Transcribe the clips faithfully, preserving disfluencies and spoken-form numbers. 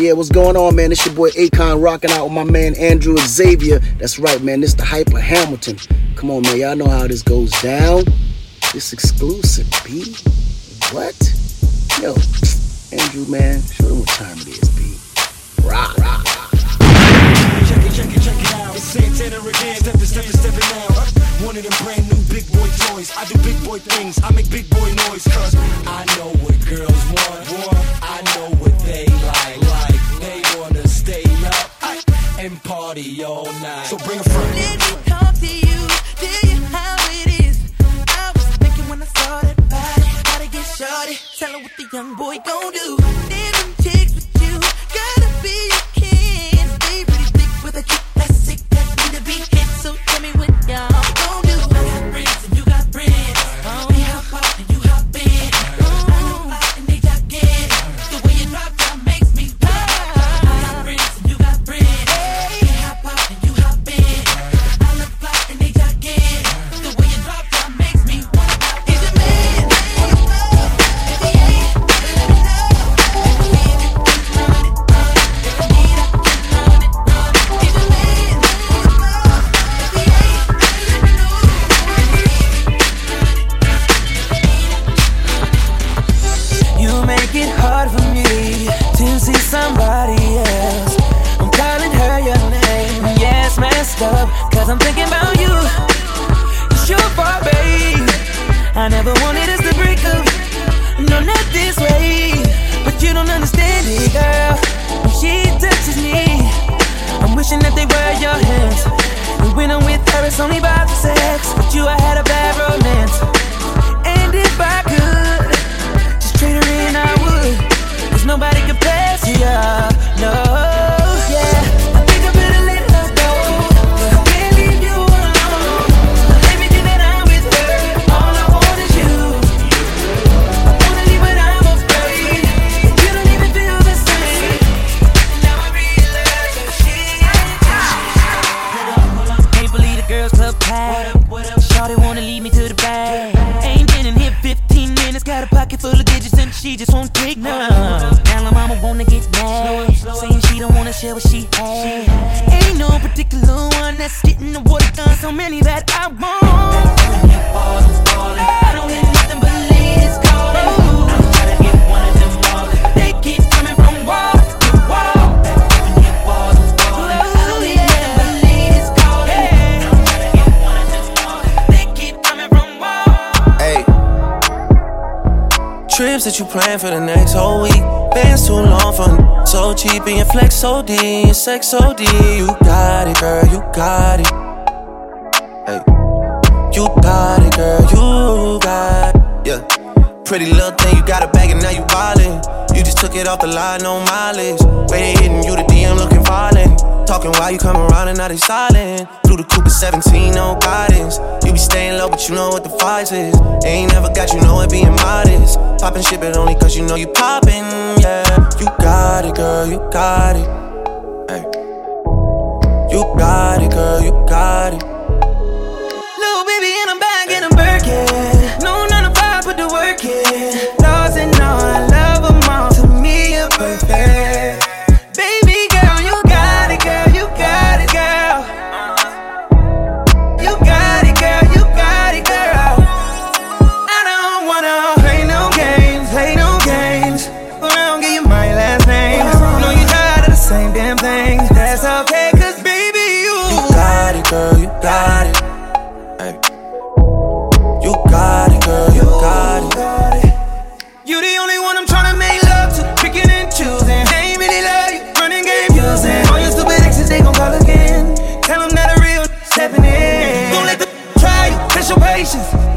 Yeah, what's going on, man? It's your boy Akon rocking out with my man Andrew Xavier. That's right, man. This the hype of Hamilton. Come on, man. Y'all know how this goes down. This exclusive, B. What? Yo, Andrew, man. Show them what time it is, B. Rock, rock, rock. Check it, check it, check it out. It's Santana again. Step it, step it, step it now. One of them brand new big boy toys. I do big boy things. I make big boy noise. Cause I know what girls want. I know what they like. And party all night. So bring a friend. Let me come to you, tell you how it is. I was thinking when I started body, gotta get shorty, tell her what the young boy gon' do. Then them chicks with you, gotta be your kin. Stay pretty thick with a kick that's sick, that need to be hit. So tell me what y'all gon' do. I got friends and you got friends. Oh, we hop up and you hop in. Oh, I know I and they got kids. The way you drop down makes me proud. I got friends and you got friends. Cause I'm thinking about you. It's your fault, babe. I never wanted us to break up. No, not this way. But you don't understand it, girl. When she touches me, I'm wishing that they were your hands. And when I'm with her, it's only about the sex. With you, I had a bad romance. And if I could just trade her in, I would. Cause nobody could pass you, no. She just won't take none. Now my mama wanna get mad, saying she don't wanna share what she had. Ain't no particular one that's getting the water done. So many that I want. I don't hear nothing but ladies calling. I'm trying to get one of them all. They keep coming from wall to wall. I don't hear nothing but ladies calling. I'm trying to get one of them all. They keep coming from wall. Hey. Trips that you plan for the next whole week. Bands too long for n- so cheap. And your flex O D, your sex O D. You got it, girl, you got it. Hey, you got it, girl, you got it. Yeah, pretty little thing, you got a bag and now you wildin'. You just took it off the line, no mileage. Way they hitting you, the D M looking violent. Talking while you come around and now they silent. Through the coupe at seventeen, no guidance. You be staying low, but you know what the price is. Ain't never got you, know it, being modest. Poppin' shit, but only cause you know you poppin', yeah. You got it, girl, you got it. Hey. You got it, girl, you got it. Little baby in a bag, in a Birkin. No nine to five, put the work in. Lost and all, I love them all. To me, you're perfect.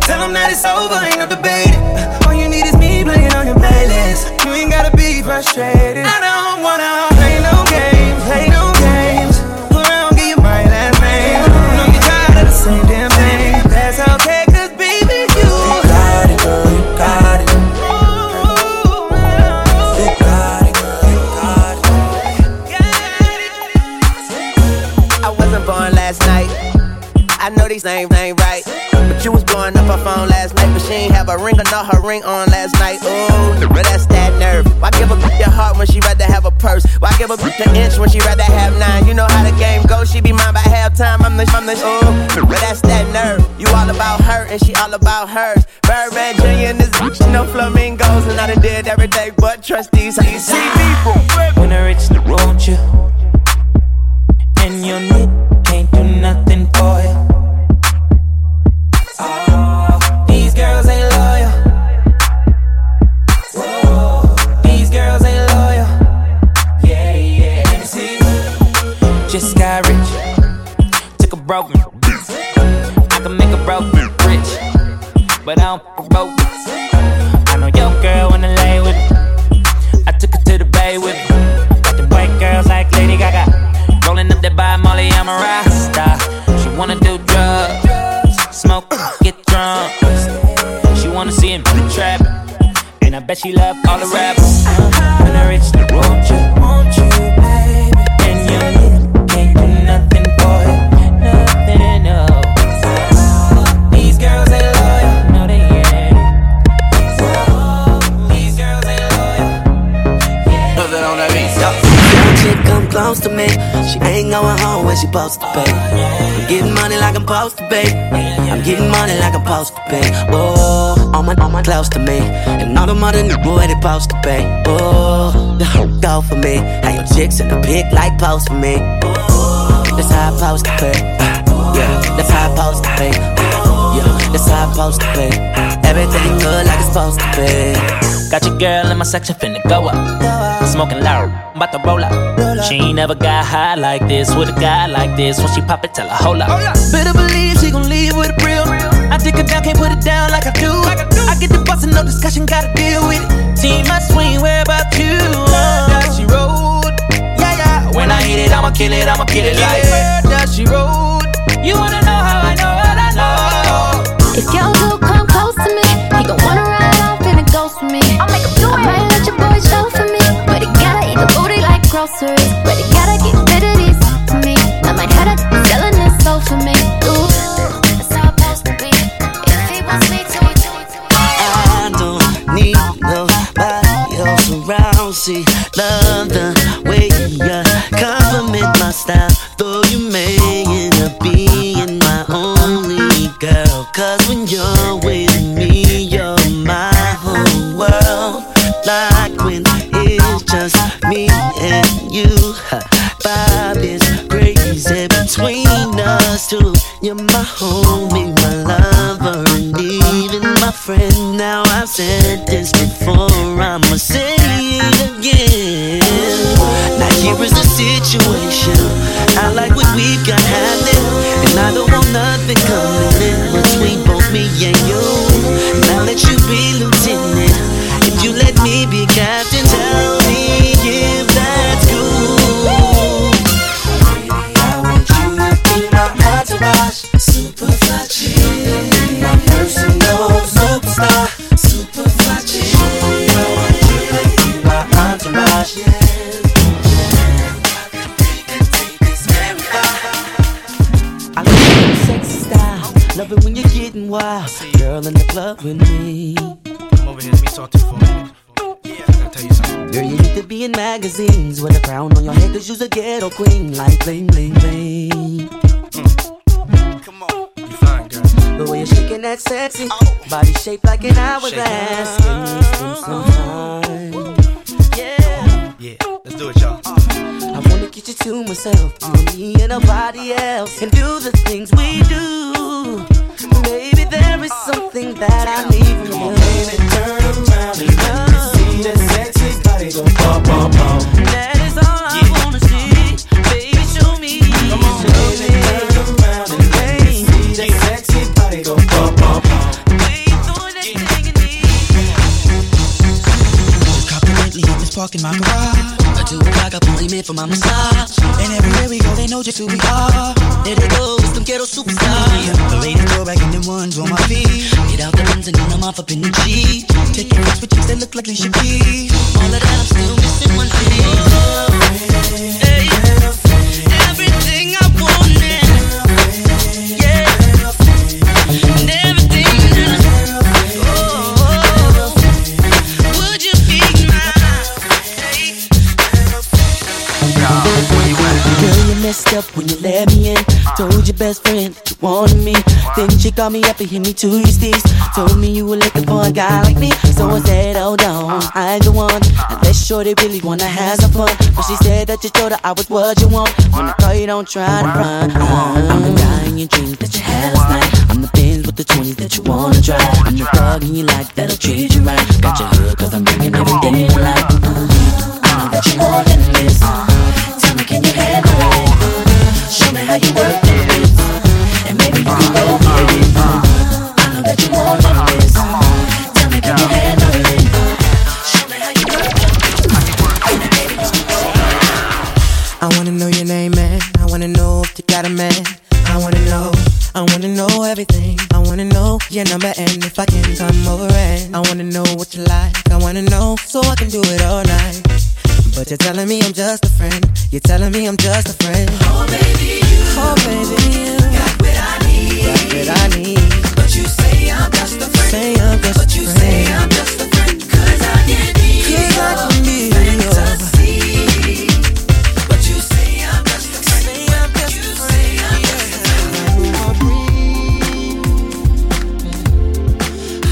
Tell them that it's over, ain't no debating. All you need is me playing on your playlist. You ain't gotta be frustrated. I don't wanna play no games, play no games. Put around, give you my last name. You know you're tired of the same damn thing. That's okay, cause baby, you got it, girl, you got it. You got it, girl, you got it. I wasn't born last night. I know these names ain't right. She was blowing up her phone last night, but she ain't have a ring or not her ring on last night. Ooh, but that's that nerve. Why give a your heart when she rather have a purse? Why give a bitch an inch when she rather have nine. You know how the game goes, she be mine by halftime. I'm the, I'm the, ooh, but that's that nerve. You all about her and she all about hers. Birdman Junior and this bitch, no flamingos. And I done did everything but trust these. You see me from when I reach the road, you and your knee can't do nothing for you. Just got rich, took a broke me. I can make a broke me rich, but I don't broke. I know your girl wanna lay with me. I took her to the bay with me. Got the white girls like Lady Gaga, rolling up that by Molly, I'm a Rasta. She wanna do drugs, smoke, get drunk. She wanna see him trap, and I bet she love all the rappers. When I reach the road, you want you, baby. Close to me, she ain't going home when she supposed to pay. I'm getting money like I'm supposed to pay. I'm getting money like I'm supposed to pay. Oh, all my, all my close to me, and all the mother n***** where they supposed to pay. Oh, the hoe go for me, how your chicks in the pig like post for me. Oh, that's how I supposed to pay. Uh, yeah, that's how I supposed to pay. Uh, yeah, that's how I supposed to pay. Everything good like it's supposed to be. Got your girl in my section finna go up, smoking loud, about to roll up. She ain't never got high like this with a guy like this. When she pop it, tell her, hold up. Better believe she gon' leave with a brill. I take her down, can't put it down like I do. I get the bus and no discussion, gotta deal with it. Team, I swing, where about you? That she rolled, yeah, yeah. When I hit it, I'ma kill it, I'ma kill it like that she rolled. You wanna know how I know what I know? If y'all do come close to me, he gon' wanna ride off and it goes for me. I'll make him do it. I might let your boy show for me. But he gotta eat the booty like groceries. But he gotta get rid of these for me. I might cut up selling this soul for me. Ooh, that's how I'm supposed to be. If he wants me to, it, to, it, to it. I don't need nobody else around. See, love the way you compliment my style. Though you may end up being my only girl. Cause when you're with me, you're my whole world. Like when it's just me and you, vibe is crazy between us two. You're my homie, my lover, and even my friend. Now I've said this before, I'ma say it again. Now here is the situation, I like what we've got happening, and I don't want nothing coming in between both me and you. Now let you be lieutenant, if you let me be captain, tell me if that's cool. I want you to be my entourage, superfly chick, my personal superstar, superfly chick. I want you to be my entourage, yeah. I think I take this very far. I love your sexy style, love it when you're getting wild, girl in the club with me. Over here, let me talk to you for a minute. Yeah, I gotta tell you something. Girl, you need to be in magazines with a crown on your head, cause you's a ghetto queen, like bling, bling, bling. Mm. Come on, you fine, girl. The way you're shaking that sexy, oh. Body shaped like an hourglass. Yeah, yeah, let's do it, y'all. Uh. I wanna get you to myself, uh. to me and nobody else, and do the things we do. Baby, there is something that I need from you. Come on, baby, turn around and let me see that sexy body go pop, pop, pop. That is all I wanna see. Baby, show me. Come on, baby, turn around and let me see that sexy body go pop, pop, pop. We doing that thing in these. Confidently hit this park in my garage. Two o'clock, I put him in for my massage. And everywhere we go, they know just who we are. There they go, it's them ghetto superstars. Yeah, the ladies go back in them ones on my feet. Get out the lens and then I'm off up in the G. Taking risks with chicks that look like Alicia Keys. All of that, I'm still missing one thing. Oh, hey, everything I wanted. Yeah, and everything I wanted. Oh, would you be mine? messed up when you let me in. Told your best friend you wanted me. Then she called me up and hit me to your steez. Told me you were looking for a guy like me. So I said, hold on, I ain't the one. Unless sure they really wanna have some fun. But she said that you told her I was what you want. When I call you, don't try to run. I'm the guy in your dreams that you had last night. I'm the Benz with the twenties that you wanna drive. I'm the thug in your life that'll treat you right. Got your hood cause I'm bringing everything in life. I know that you more than this. Tell me, can you handle it? Show me how you work this. And maybe you can go get it. I know that you more than this. Tell me, can you handle it? Show me how you work this. I wanna know your name, man. I wanna know if you got a man. I wanna know, I wanna know everything. I wanna know your number and if I can come over and I wanna know what you like. I wanna know so I can do it all night. But you're telling me I'm just a friend. You're telling me I'm just a friend. Oh baby, you, oh baby, you got what I need, got what I need. But you say I'm just a friend. Say I'm just but a you friend. Say I'm just a friend. Cause I can't be your fantasy. But you say I'm just a friend. Say I'm just you a friend. Say I'm just a friend.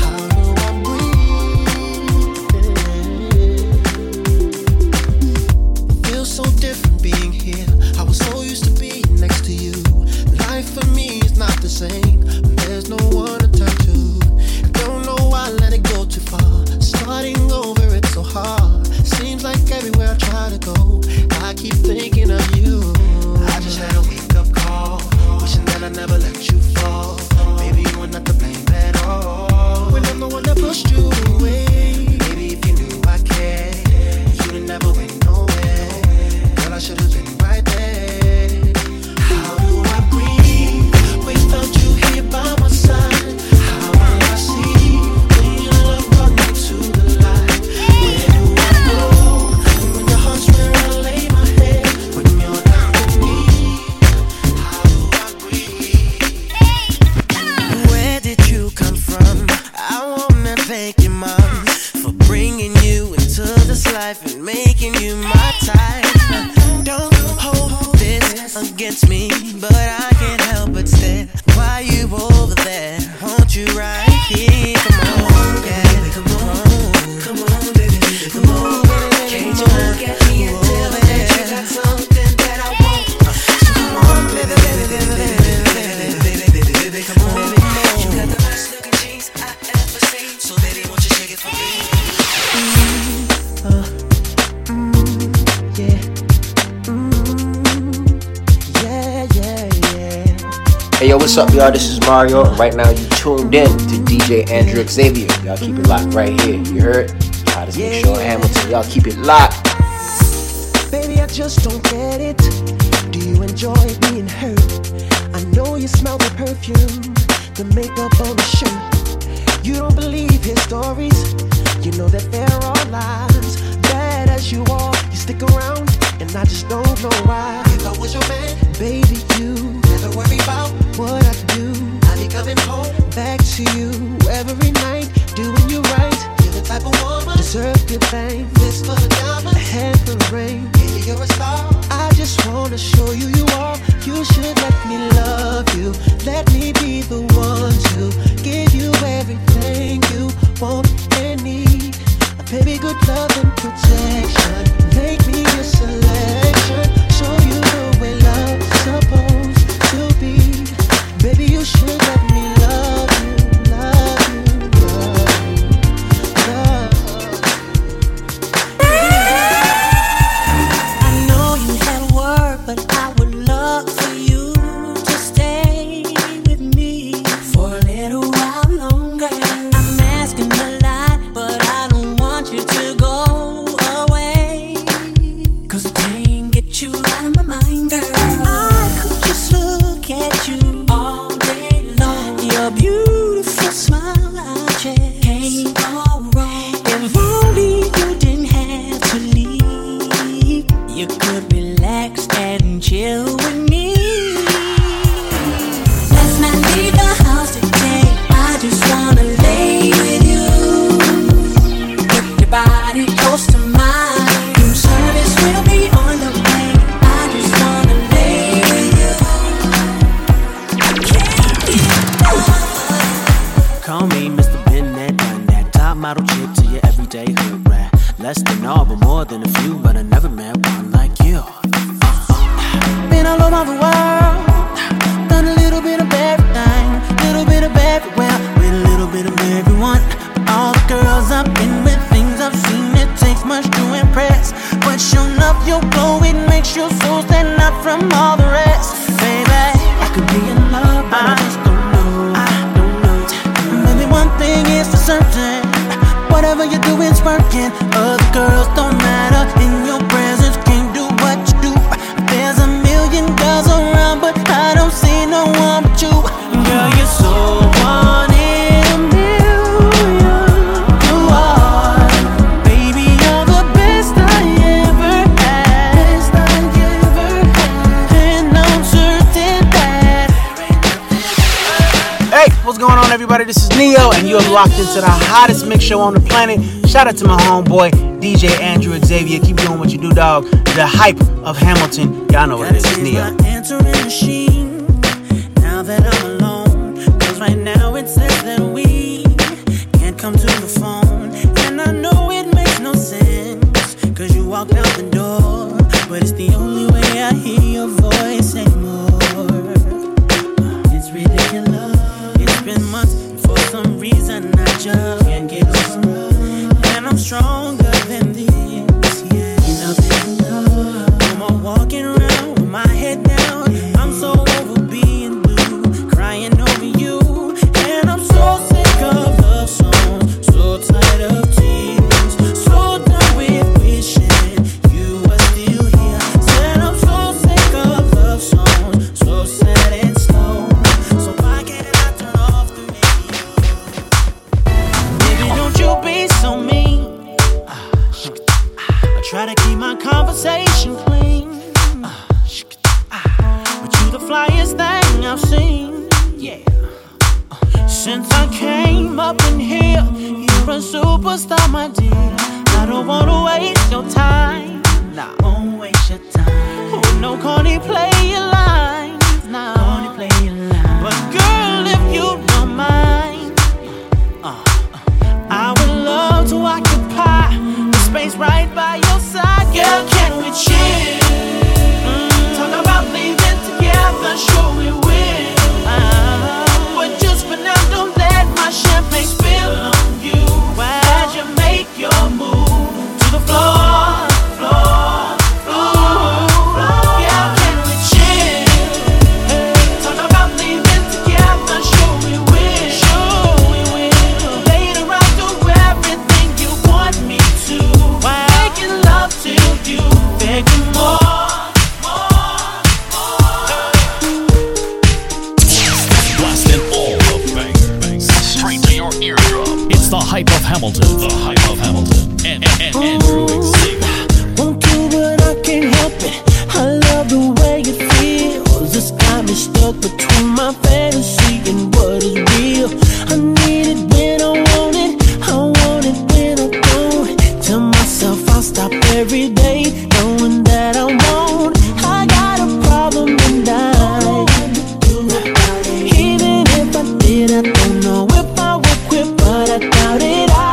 How do I breathe? It feels so different being here. I was so used to being next to you. Life for me is not the same. There's no one to turn to. I don't know why I let it go too far. Starting over, it's so hard. Seems like everywhere I try to go, I keep thinking of you. I just had a wake up call, wishing that I never let you fall. Baby, you were not to blame at all. When I'm the one that pushed you away. Baby, if you knew I cared, you'd have never went nowhere. Girl, I should have been right there. How do I breathe without you here by my side? How do I see when your love brought me to the light? Where do I go when your heart's where I lay my head? When you're not with me, how do I breathe? Where did you come from? I wanna thank your mom for bringing you into this life and making you my type. Don't hold this against me, but I can't help but stare. Why you over there? Haunt you right here. Come on, baby, come on, come on, baby, come on, baby, can't you look at me and tell me that you got something that I want? So come on, baby, baby, baby, baby, baby, baby, baby, baby, come on, baby, you got the best looking jeans I ever seen. So baby, won't you shake it for me? Hey yo, what's up y'all, this is Mario, and right now you tuned in to D J Andrew Xavier. Y'all keep it locked right here, you heard? Y'all just make sure Hamilton, y'all keep it locked. Baby, I just don't get it. Do you enjoy being hurt? I know you smell the perfume, the makeup on the shirt. You don't believe his stories, you know that they're all lies. Bad as you are, you stick around, and I just don't know why. If I was your man, baby, you never worry about what I do. I be coming home back to you every night, doing you right. You're the type of woman deserve good fame. Fist full of diamonds, a hand full of rain. Baby, you're a star. I just wanna show you you are. You should let me love you. Let me be the one to give you everything you want and need. Baby, good love and protection. Make me your selection. Show you the way love's supposed to be. Baby, you should let me love you, love you, love you, love you. I know you had work, but I would love for you to stay. special soul, stand out from all the rest, baby. I could be in love, but I just don't know. I don't know. Maybe one thing is for certain, whatever you do is working. Other girls don't matter in your presence, can't do what you do. There's a million girls around, but I don't see no one but you. Girl, you're so one. What's going on, everybody? This is Neo, and you have locked into the hottest mix show on the planet. Shout out to my homeboy, D J Andrew Xavier. Keep doing what you do, dog. The hype of Hamilton. Y'all know what it is, Neo. Gotta change my answering machine, now that I'm alone, because right now it says that we can't come to the phone, and I know it makes no sense, because you walked out the door, but it's the only way I hear your voice anymore. It's ridiculous. Been months, and for some reason I just can't get over, and I'm stronger than this. Yeah, nothing love. No more walking around with my head down. I'm so over being blue, crying over you, and I'm so sick of love songs, so tired of tears, so done with wishing you were still here. Said I'm so sick of love songs, so sad and slow. So why can't so mean? I try to keep my conversation clean, but you the flyest thing I've seen. Yeah. Since I came up in here, you're a superstar, my dear. I don't wanna waste your time. Nah, won't waste your time. Oh, no corny play your lines. Nah, corny play your lines. But girl, if you don't mind, uh, I would love to occupy the space right by your side. Girl, can we chill? Mm. Talk about leaving together, sure we will. Uh-huh. But just for now, don't let my champagne spill on you. Wow. As you make your move to the floor, floor, floor. Hamilton, the hype of Hamilton, and, and, and Andrew Xavier. Won't do, but I can't help it. I love the way it feels. It's got me stuck between my fantasy and what is real. I need it when I want it. I want it when I don't. Tell myself I'll stop every day, knowing that I won't. I got a problem and I even if I did, I don't know if I would quit, but I doubt it. I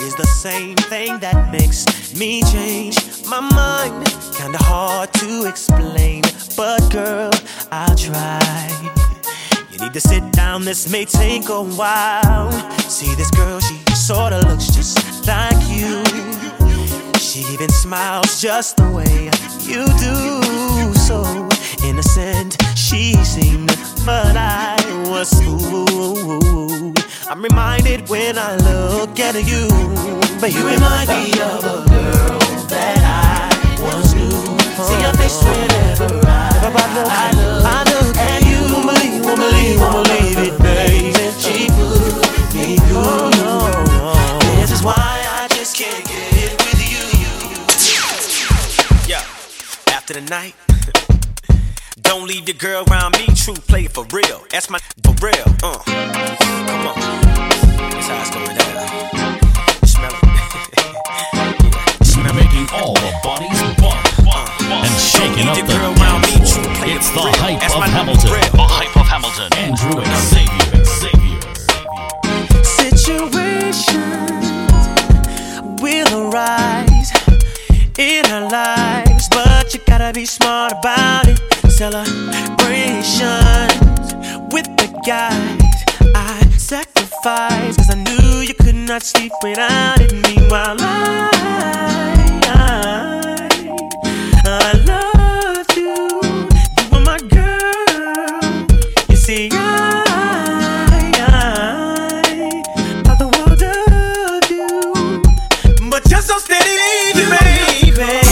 is the same thing that makes me change my mind. Kinda hard to explain, but girl, I'll try. You need to sit down, this may take a while. See this girl, she sorta looks just like you. She even smiles just the way you do. So innocent she seemed, but I was fooled. I'm reminded when I look at you, but you remind me of a girl that I once knew. See your face whenever I, I look, I look at you. Won't believe, won't believe, won't believe it, baby. She put me through. This is why I just can't get it with you. Yeah, after the night. Don't leave your girl around me, true, play for real. That's my for real, uh. Come on, that's how it's going down. Smell it. Yeah. Making all the bodies bump, bump, bump. And shaking up the dance floor. It's the hype of Hamilton. The hype of Hamilton. Andrew Xavier. Xavier. Situations will arise in our lives, but you gotta be smart about it. Celebrations with the guys I sacrificed, 'cause I knew you could not sleep without it. Meanwhile I, I, I loved you. You were my girl. You see I, I thought the world of you, but you're so steady leaving me, baby.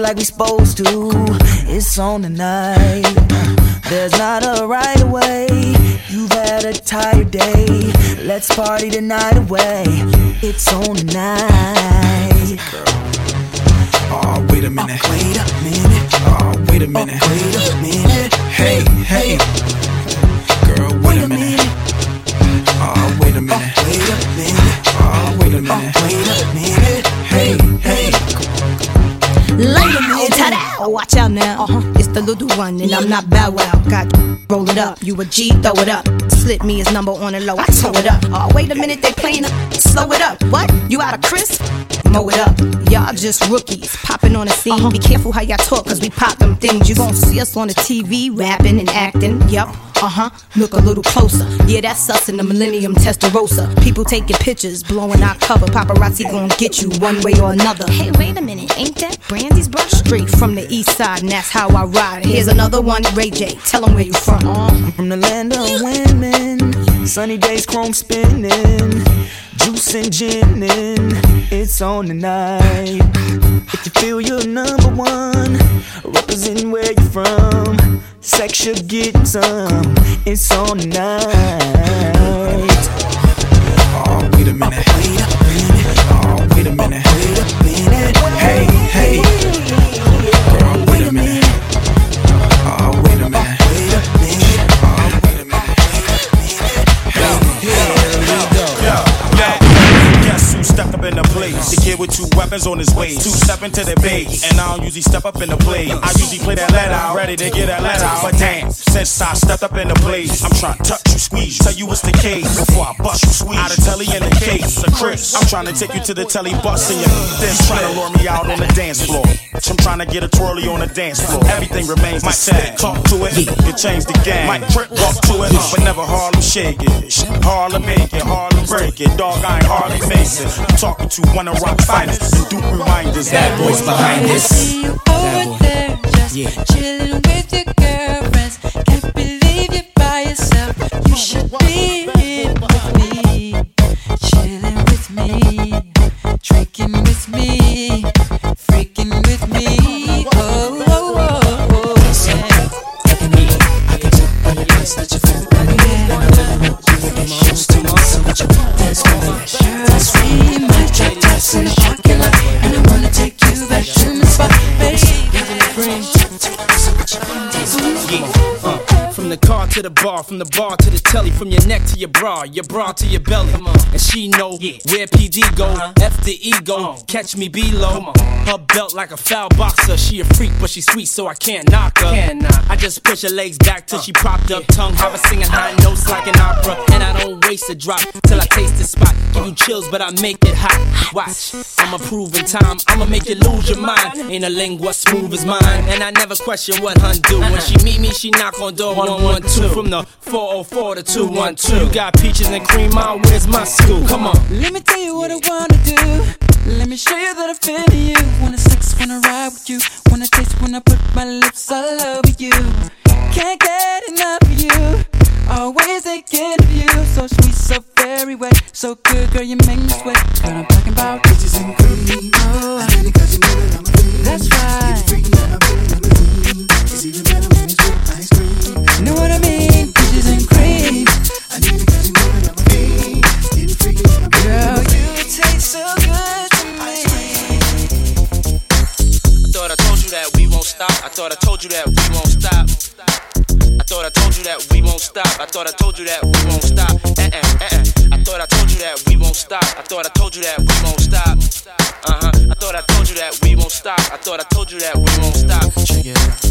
Like we supposed to, it's on tonight. There's not a right way. You've had a tired day. Let's party the night away. It's on tonight. Oh, wait a minute. Oh, wait a minute. Oh, wait a minute. Oh, wait a minute. Hey, hey. Girl, wait a minute. Oh, wait a minute. Oh, wait a minute. Oh, wait a minute. Oh, wait a minute. Hey, hey. Like oh, watch out now, uh-huh. It's the little one and I'm not Bow Wow. God, roll it up, you a G, throw it up. Slip me his number on the low, I tow it up. Oh, wait a minute, they playing up, slow it up. What? You out of Chris? Mow it up. Y'all just rookies, popping on the scene, uh-huh. Be careful how y'all talk, 'cause we pop them things. You gon' see us on the T V, rapping and acting, yep. Uh-huh, look a little closer. Yeah, that's us in the Millennium Testarossa. People taking pictures, blowing our cover. Paparazzi gon' get you one way or another. Hey, wait a minute, ain't that Brandy's brother? Straight from the east side, and that's how I ride. Here's another one, Ray J, tell him where you from. I'm from the land of women. Sunny days, chrome spinning. Juice and gin and it's on tonight. If you feel you're number one, represent where you're from. Sex should get some, it's on tonight. Oh, wait a minute. Oh, wait a minute. Oh, wait a minute. Hey, hey. Girl, wait a minute. Oh, wait a minute. Oh, wait a minute. Hey, hey. Yo, yo, yo, yo. Guess who's stuck up in the place. The kid with two weapons on his waist, two stepping to the base, and I don't usually step up in the play. I usually play that let out, ready to get that let out. But damn, since I stepped up in the place, I'm trying to touch you, squeeze you, tell you it's the case. Before I bust you, squeeze out of telly in the case. So Chris, I'm trying to take you to the telly, busting your then try to lure me out on the dance floor. I'm trying to get a twirly on the dance floor. Everything remains the same. Talk to it, it changed the game. Might trip, walk to it, but never Harlem shake it. Harlem make it, Harlem break it. Dog, I ain't hardly face it. I'm talking to one of rock finest and Duke reminders. That boy's behind this. See you over there, just yeah. chillin' with your girlfriends. Can't believe you're by yourself. You should be here with me, chillin' with me, drinking with me, freaking with me. Oh, oh, oh, oh yeah. I can eat, I can jump on your ass, let your friend run it. I can do it, you can shoes to me, so much you want dance for me. That's me, my track tops in the parking lot, and I wanna take you back to my spot, baby. Give it a green, so much you want dance for me. From the car to the bar, from the bar to the telly, from your neck to your bra, your bra to your belly. And she know yeah. where P D go, uh-huh. F the ego, uh-huh. catch me below. Her belt like a foul boxer, she a freak but she sweet so I can't knock her. Can't knock. I just push her legs back till uh-huh. she propped up, yeah. tongue hover, singing high notes like an opera. And I don't waste a drop till I taste the spot, give you chills but I make it hot. Watch, I'ma prove in time, I'ma make you lose your mind. Ain't a lingua smooth as mine, and I never question what hun do. When she meet me, she knock on door. one one two from the four oh four to two one two. You got peaches and cream, I where's my school? Come on. Let me tell you what I wanna do. Let me show you that I feel to you. Wanna sex, wanna ride with you. Wanna taste when I put my lips all over you. Can't get enough of you. Always again of you. So sweet, so very wet. So good, girl, you make me sweat. Girl, I'm talking about peaches and cream. Oh, I really got you know that I'm a fiend. That's right. It's freaking that I'm feeling I'm a fiend. It's even better when it's with ice cream. Know what I mean? Peaches and cream. I need it 'cause you know that I'm a fiend. Get it freaking with my baby. Girl, you taste so good to me. I thought I told you that we won't stop. I thought I told you that we won't stop. I thought I told you that we won't stop. I thought I told you that we won't stop. Uh-uh, uh-uh. I thought I told you that we won't stop. I thought I told you that we won't stop. Uh-huh. I thought I told you that we won't stop. I thought I told you that we won't stop. Check it out.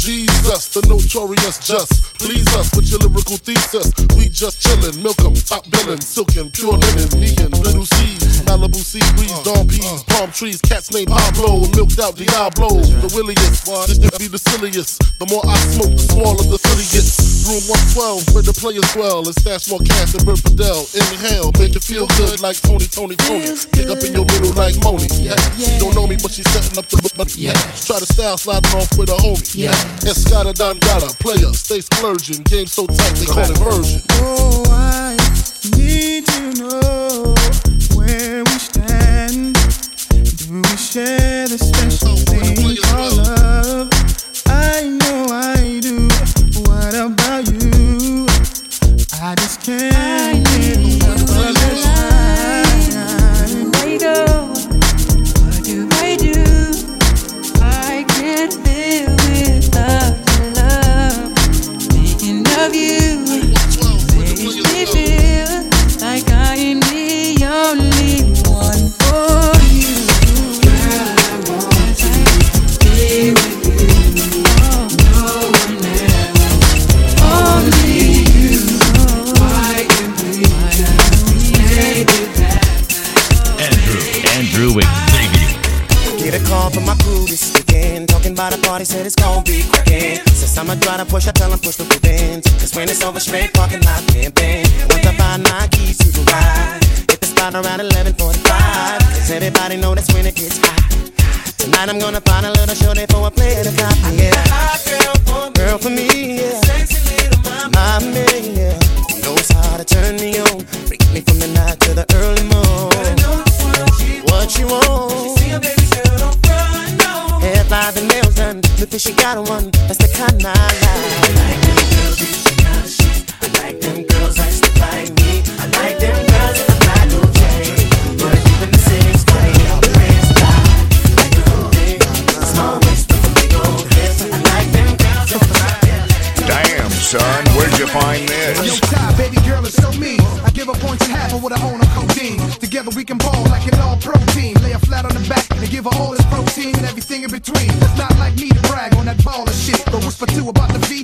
Jesus, the notorious just. Please us with your lyrical thesis. We just chillin', milk 'em, top billin', silkin', pure linen, me and little C's. Malibu sea breeze, dawn peas, palm trees, cats named Pablo, milked out Diablo. The williest, this should be the silliest. The more I smoke, the smaller the city gets. Room one twelve, where the players dwell, and stash more cash than Bert Fidel. Inhale, make you feel good like Tony, Tony, Tony. Pick up in your middle like Moni. Yeah. She don't know me, but she's setting up the book. Yeah. Try to style sliding off with a homie. Yeah. Escada, Don Gata, player, stay splurging. Game so tight, they call it version. Oh, I need to know where we stand. Do we share the special thing called love? I know I do. What about you? I just can't get enough. Where do I go? What do I do? I can't live. Love you, makes me feel like I am the only one for you. Girl, I want to be with you, no one else, only you. I can be that. Andrew, Andrew Xavier. Get a call from my crew this weekend, talking about a party, said it's gonna be crackin'. Since I'ma try to push, I tell 'em push the prevent. Cause when it's over, straight parking lot pimpin'. Once I find my keys to the ride, hit the spot around eleven forty-five. Cause everybody know that's when it gets hot. Tonight I'm gonna find a little shorty for a play at the top. I get a hot girl for me, girl for me, yeah. Sexy little mama, my man, yeah. Knows how to turn me on, freak me from the night to the early morn. Girl, I know what you want, what you want. She see a baby girl, don't run, no. Hair by the nails done, look if she got one. That's the kind I like. I like them girls in Chicago sheets. I like them girls that stick by me. I like them girls that are black or gray. But even the six, play out the red sky. Like a whole day, small waist with a big old hips. I like them girls that are black. Damn, son, where'd you find this? Yo, Ty, baby girl, it's so mean. I give her points in half of what I own on codeine. Together we can ball like an all-pro team.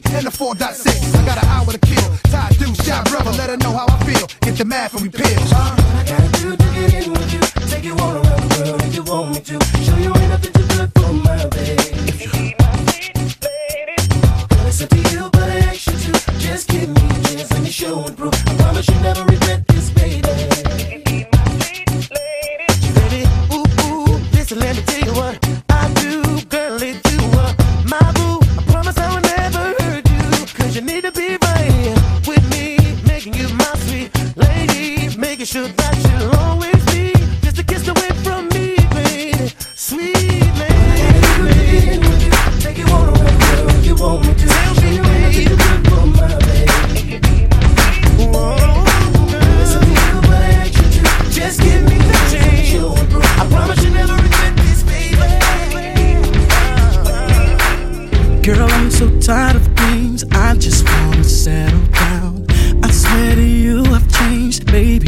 three and a four point six. I got an hour to kill. Ty, dude, shy brother, let her know how I feel. Get the math and we pills. All I gotta do to get in with you, take you all around the world if you want me to. Show you ain't nothing too good for my baby. If you need my baby, baby. Girl, it's up to you, but I ask you to. Just give me a chance, let me show and prove. I promise you never regret this, baby. If you need my baby, lady. Baby, ooh, ooh, listen, let me tell you what. Should that you always be just a kiss away from me, baby, sweet lady. Take you all around, girl, if you want me to. Tell me, baby, for my baby. Whoa, girl, it's a deal, but I ask you to. Just give me the change. I promise you never regret this, baby. Girl, I'm so tired of things. I just wanna settle down. I swear to you, I've changed, baby.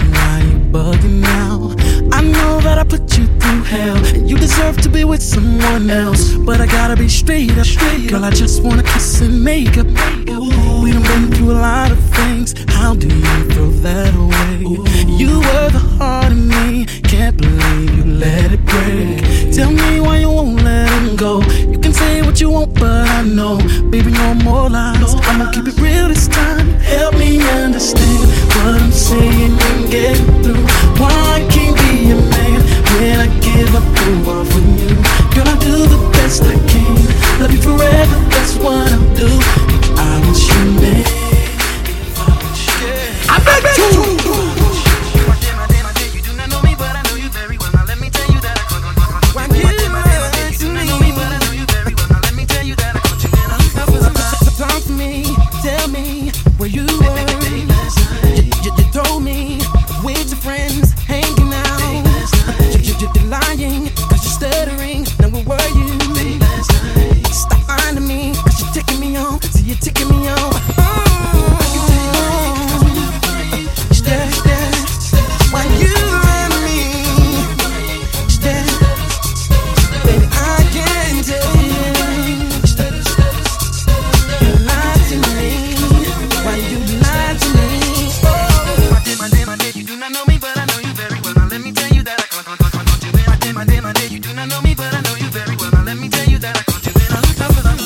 Bugging now. I know that I put you through hell, and you deserve to be with someone else. But I gotta be straight up, straight girl. I just wanna kiss and make up. Ooh. We done been through a lot of things. How do you throw that away? Ooh. You were the heart of me. Can't believe you let it break. Tell me why you won't let him go. You can say what you want, but I know, baby, no more lies. No. I'ma keep it real this time. Help me understand what I'm saying and get through. Why I can't be a man when I give up the world for you? Girl, I do the best I can. Love you forever, that's what I do. I want you, man. I beg you. You do not know me, but I know you very well. Now let me tell you that I could go. Why do you not know me, but I know you very well. Now let me tell you that I could go. Talk to me, tell me where you were. You told me. With your friends, hanging out. You're lying, cause you're stuttering. Now where were you? Stop finding me, cause you're ticking me on. See, you're ticking me on. Why you and me? Baby, I can't tell you. You lied to me. Why you lied to me? Oh, my day, my day, you do not know me, but I know you very well. Now let me tell you that I can't, can't, can't, can't do it. My day, my day, my day, you do not know me, but I know you very well. Now let me tell you that I can't do it. I look up and I'm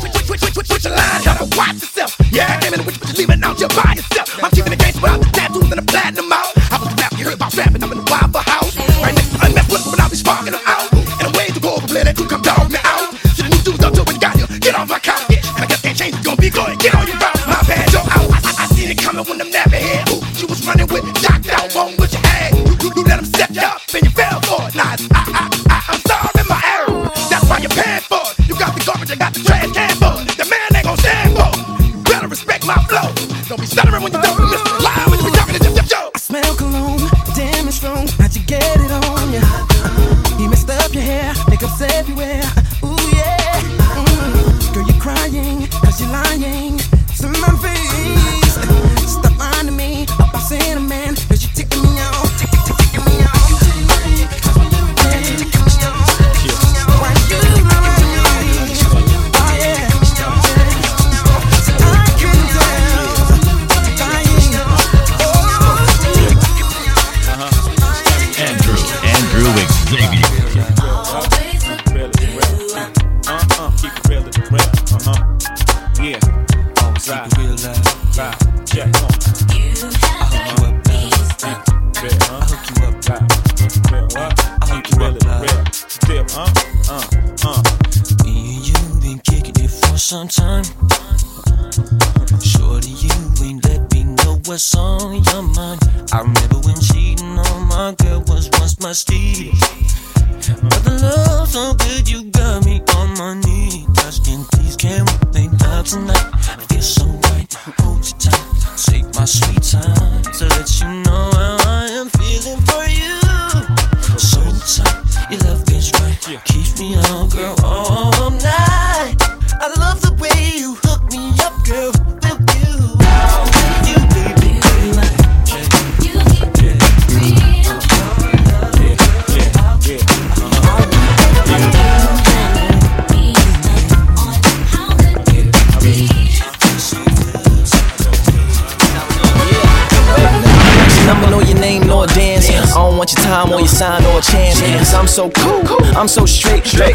switch, switch, switch, switch your line, gotta watch yourself. Yeah, I came in the witch, but you're leaving out your by yourself. I'm keeping the games without the tattoos and the platinum out. I was rapping, you heard about rapping, I'm in the wild for house. Right next to unmatched weapons, but I'll be sparking them out. And I'm way too cold for play that could come dog me out. Should the new dudes don't do what you got here, get off my couch. And I guess that change is gonna be good, get on your route. My bad, you're out. I, I, I seen it coming when I'm never here. Running with knocked out, wrong with your ass. You, you, you let them set you up and you fell for it. Nah, I, I, I, I'm sorry, my error. That's why you're paying for it. You got the garbage, you got the trash can for it. The man ain't gon' stand for it. You better respect my flow. Don't be stuttering when you don't miss the line when you be talking to your show. I smell cologne, damn it's strong. How'd you get it on ya? You messed up your hair, makeup's everywhere. Ooh, yeah. Mm. Girl, you're crying, cause you're lying to my face. Stop lying to me. Saying a man, cause you're ticking me out, ticking, ticking me out. Why you lying? Oh yeah, I couldn't tell. Andrew, Andrew Xavier. Uh-uh, keep it real, keep it real. Uh-huh, yeah. Keep it real, live, check on. Uh, uh, uh. Me and you been kicking it for some time. Shorty, you ain't let me know what's on your mind. I remember when cheating on my girl was once my steed. But the love so good, you got me on my knees. Asking, please, can we play now tonight? I feel so right, hold you tight. Take my sweet time to let you know how I am feeling for you. So tight. Your love gets right, yeah. Keeps me on, girl, all night. I love the way you hook me up, girl, with you. Now with you, baby, you keep me real. Yeah, yeah, yeah. How could you be put your time on your sign or a chance. Cause I'm so cool, I'm so straight.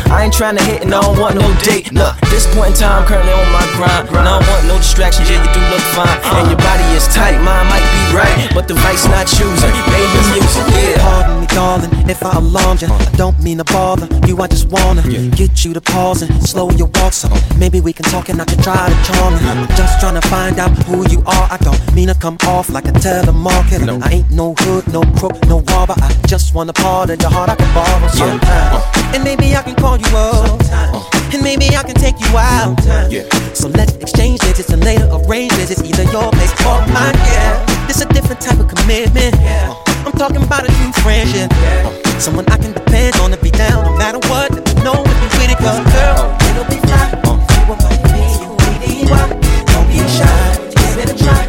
I ain't tryna hit and I don't want no date. Nah, this point in time, currently on my grind. And I don't want no distractions, yeah, you do look fine. And your body is tight, mine might be right, but the vice not choosing, baby music, yeah. Pardon me, darling, if I alarm you. I don't mean to bother you, I just wanna get you to pause and slow your walk. So maybe we can talk and I can try to charm you. I'm just tryna find out who you are. I don't mean to come off like a telemarketer. No. I ain't no hood, no crook, no robber. I just want a part of your heart I can borrow sometime. Yeah. Uh. And maybe I can call you up. Uh. And maybe I can take you out. Yeah. So let's exchange digits and later arrange this. It's either your place or mine. Yeah. It's a different type of commitment. Yeah. Uh. I'm talking about a true friendship. Yeah. Uh. Someone I can depend on to be down no matter what. If you know if you with it, cause girl, it'll be fine. Uh. You will find me, you don't be shy. Just let it try.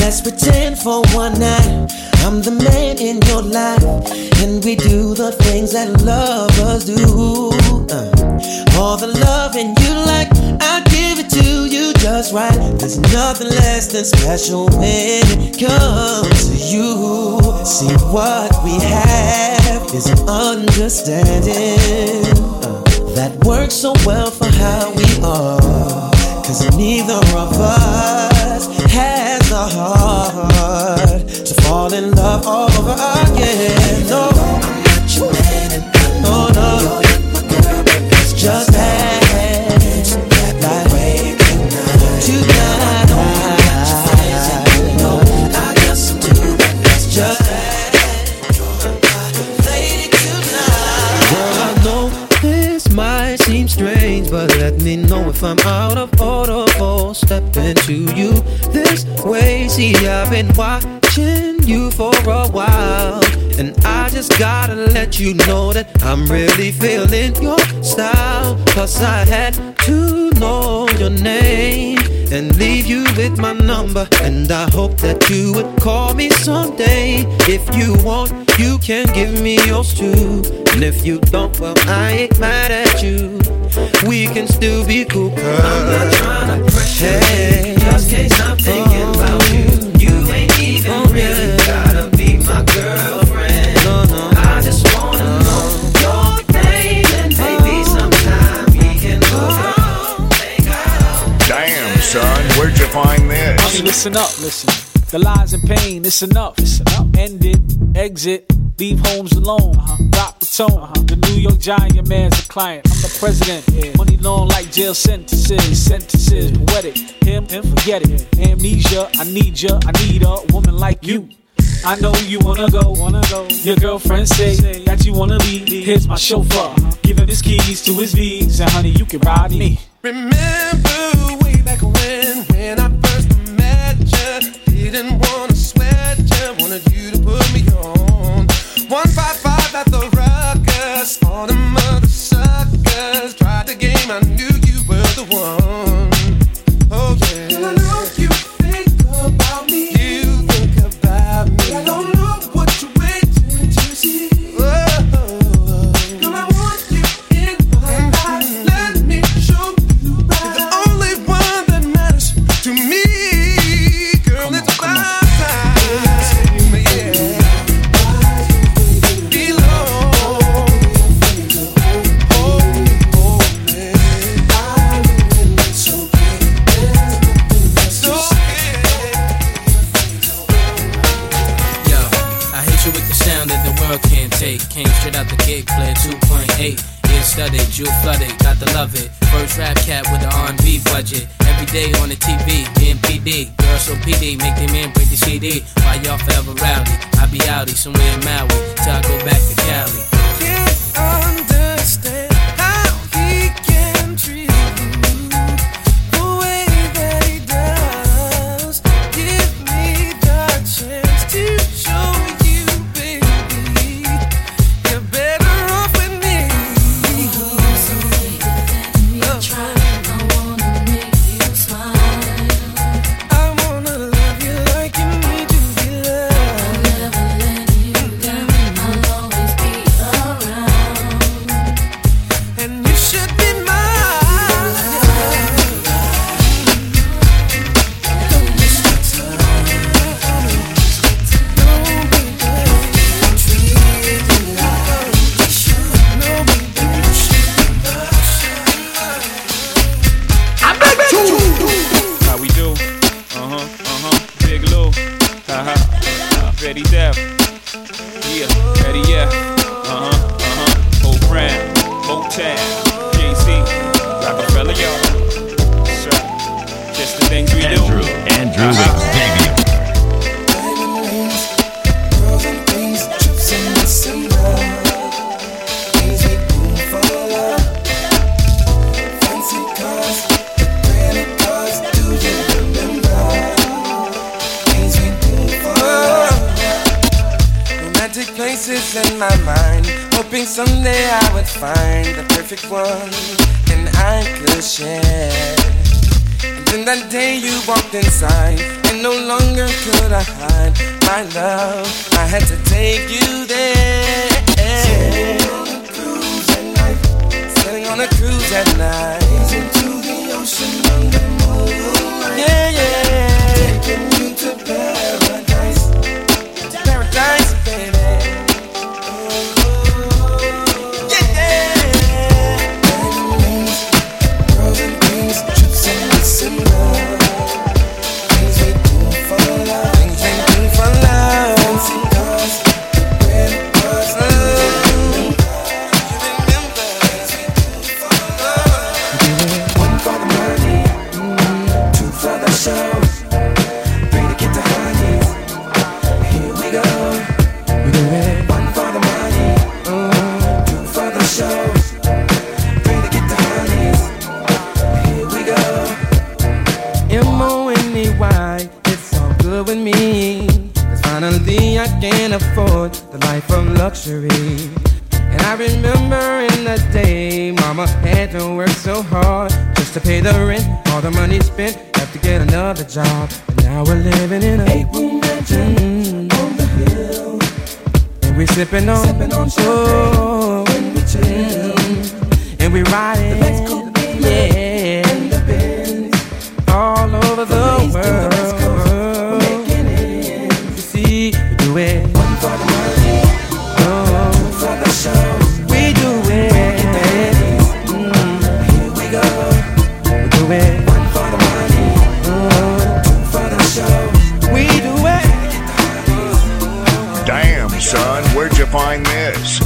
Let's pretend for one night I'm the man in your life, and we do the things that lovers do. uh, All the loving you like, I give it to you just right. There's nothing less than special when it comes to you. See, what we have is an understanding uh, that works so well for how we are. Cause neither of us has the heart to fall in love all over again. No, I'm not your man and I know no, no. You're my girl, but it's just that it's that like way tonight. Tonight, I know I got some too, but it's just that you're my lady tonight. Girl, I know this might seem strange, but let me know if I'm out of order or stepping to you this way. See, I've been watching you for a while, and I just gotta let you know that I'm really feeling your style. Plus I had to know your name and leave you with my number, and I hope that you would call me someday. If you want, you can give me yours too, and if you don't, well, I ain't mad at you. We can still be cool, girl. I'm not trying to pressure hey. you, just can't stop thinking oh. about you. You ain't even oh, really yeah. gotta be my girlfriend. No, no. I just wanna oh. know your name, and maybe sometime we can oh. make out. Damn, son, where'd you find this? Mommy, listen up, listen. The lies and pain, it's enough. It's enough. End it, exit, leave homes alone. Uh-huh. Drop the tone. Uh-huh. The New York Giant, your man's a client. I'm the president. Yeah. Money long like jail sentences. Sentences, poetic. Him and forget it. Yeah. Amnesia, I need ya. I need a woman like you. I know you wanna go, wanna go. Your girlfriend say that you wanna leave. Here's my chauffeur. Uh-huh. Give him his keys to his V's, and honey, you can ride me. Remember way back when, when I first met ya, didn't wanna sweat ya, wanted you to put me on. one five five at the Ruckus, all the mother suckers. Tried the game, I knew you were the one. Oh yeah. Girl, I know you think about me. You think about me. Girl, I don't know what you're waiting to see. Oh. Girl, I want you in my life. Mm-hmm. Let me show you right. You're the only one that matters to me. Came straight out the gate, player two point eight. Yeah, studied, you flooded, got to love it. First rap cat with the R and B budget. Every day on the T V, being P D. Girls so P D, make them in, break the C D. Why y'all forever rowdy? I be outie somewhere in Maui, till I go back to Cali. Can't understand how he can treat you the way that he does. Give me the chance to show you. Rockefeller, y'all. Sure. Just the things we Andrew. do. Andrew Xavier. In my mind, hoping someday I would find the perfect one and I could share. And then that day you walked inside, and no longer could I hide my love. I had to take you there. Sailing on a cruise at night, sailing on a cruise at night, into the ocean under moonlight. Yeah, yeah, taking you to paradise, to paradise, baby. Can't afford the life of luxury. And I remember in the day mama had to work so hard just to pay the rent. All the money spent, have to get another job. And now we're living in a eight-room mansion mm-hmm. on the hill. And we're sipping on, sipping on champagne when we chill mm-hmm. and we're riding the Mexico Bay yeah. and the Benz all over the, the world. Find this.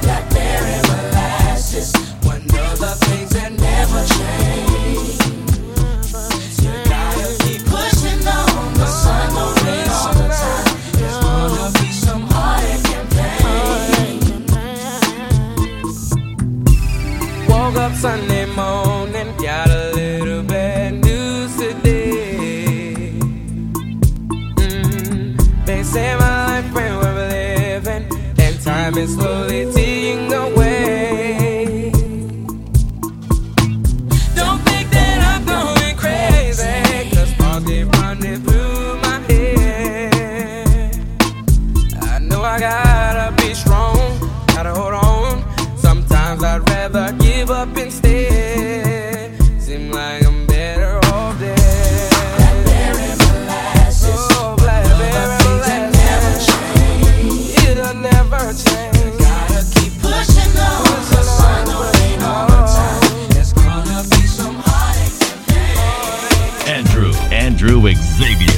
Blackberry molasses, one of the things that never change. You gotta keep pushing on, the sun don't rain all the time. There's gonna be some heartache and pain. Woke up Sunday morning, got a little bad news today. Mm, they say my time is slowly eating away. Don't think that I'm going crazy, cause thoughts keep running through my head. I know I gotta be strong, gotta hold on. Sometimes I'd rather give up instead. Seem like I'm better off dead. Blackberry molasses, oh, blackberry molasses, it'll never change. Andrew Xavier.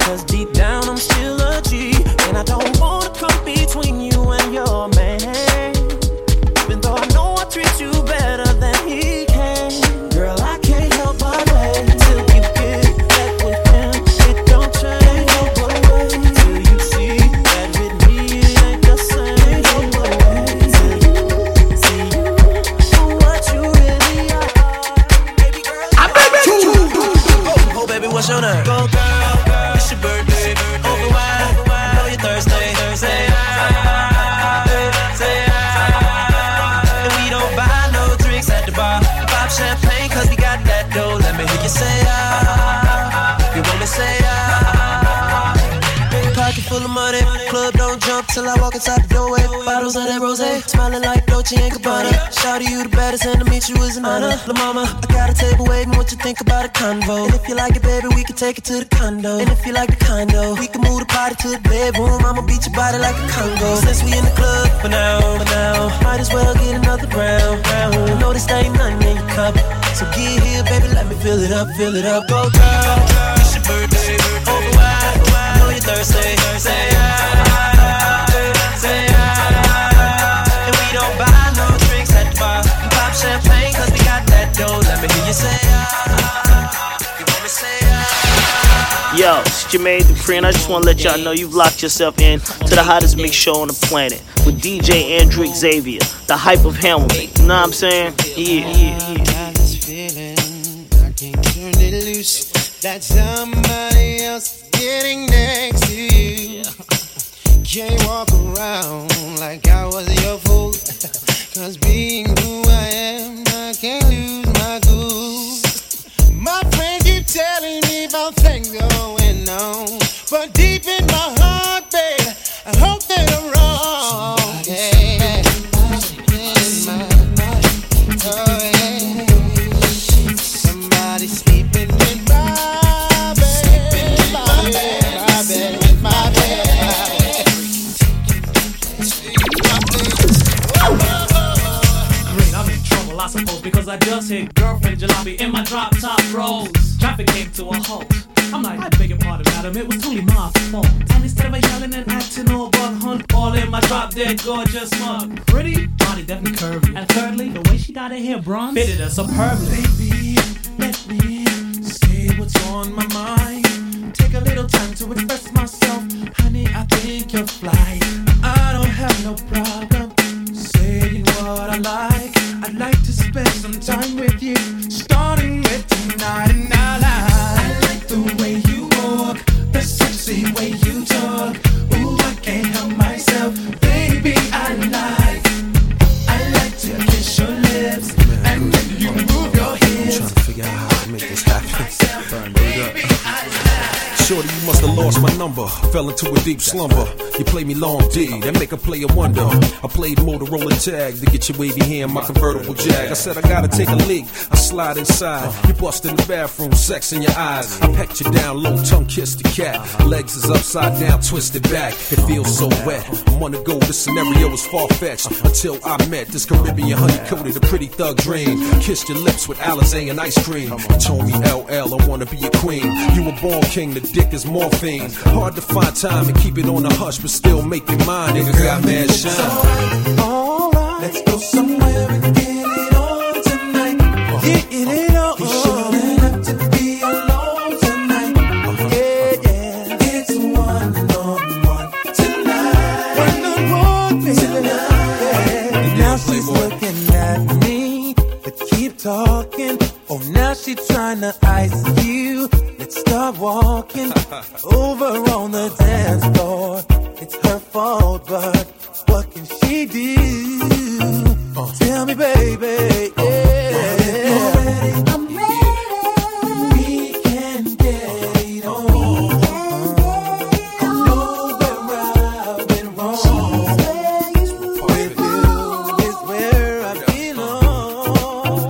Cause deep down I'm still a G, and I don't wanna come between. up till I walk inside the doorway. Bottles of that rosé, smiling like Dolce and Gabbana. Shout to you the baddest, and to meet you is an honor. La mama, I got a table waiting. What you think about a convo? And if you like it, baby, we can take it to the condo. And if you like the condo, we can move the party to the bedroom. I'ma beat your body like a Congo. Since we in the club for now, for now, might as well get another round. round. Notice there ain't nothing in your cup, so get here, baby, let me fill it up, fill it up. Go girl, it's your birthday, over wide, I know you're thirsty. Say I, say I, and we don't buy no drinks at the bar. Pop champagne 'cause we got that dough. Let me hear you say I, you wanna say I. Yo, it's Jermaine Dupri, and I just wanna let y'all know you've locked yourself in to the hottest mix show on the planet with D J Andrew Xavier, the hype of Hamilton. You know what I'm saying? Yeah, yeah, yeah. That somebody else getting next to you. Can't walk around like I was your fool. 'Cause being who I am, I can't lose my cool. My friend keep telling me about things going on, but deep in my heart, babe, I hope that I'm wrong. Yeah. I suppose because I just hit girlfriend jalopy in my drop top rolls. Traffic came to a halt. I'm like, I beg your pardon, madam, it was totally my fault. And instead of yelling and acting all but hunt, all in my drop dead gorgeous mug. Pretty, body definitely curvy. And thirdly, the way she dyed her hair bronze fitted her superbly. Baby, let me say what's on my mind. Take a little time to express myself. Honey, I think you're fly. I don't have no problem saying what I like. I'd like to spend some time with you, starting with tonight and our lives. I like the way you walk, the sexy way you talk. Ooh, I can't help myself, baby, I like. I like to kiss your lips, man, and make you move your hips. I'm trying to figure out how to make this happen. Baby, I like. Shorty, you must have lost my number, fell into a deep slumber. You play me long D, that make a player wonder. I played Motorola tag to get your wavy hair in my convertible jag. I said I gotta take a leak, I slide inside. You bust in the bathroom, sex in your eyes. I pecked you down, low tongue kiss the cat. Legs is upside down, twisted back. It feels so wet, I wanna go, this scenario is far-fetched. Until I met this Caribbean honey-coated, a pretty thug dream. Kissed your lips with Alizé and ice cream. You told me L L, I wanna be a queen. You were born king, the dick is morphine. Hard to find time and keep it on the hush, but still make it mine, nigga, got mad shine. So, alright, let's go somewhere and get it on tonight. Uh-huh. Get it, it on. You shouldn't have to be alone tonight. Uh-huh. Yeah, yeah. It's one and on one tonight. One on one, baby. Yeah. Now she's looking at me, but keep talking. Oh, now she tryna ice you. Let's start walking over on the dance floor. It's her fault, but what can she do? Uh, Tell me, baby. Uh, yeah. Ready? I'm ready. We can get it on. I know where I've been wrong. She's with you is where I belong. Belong.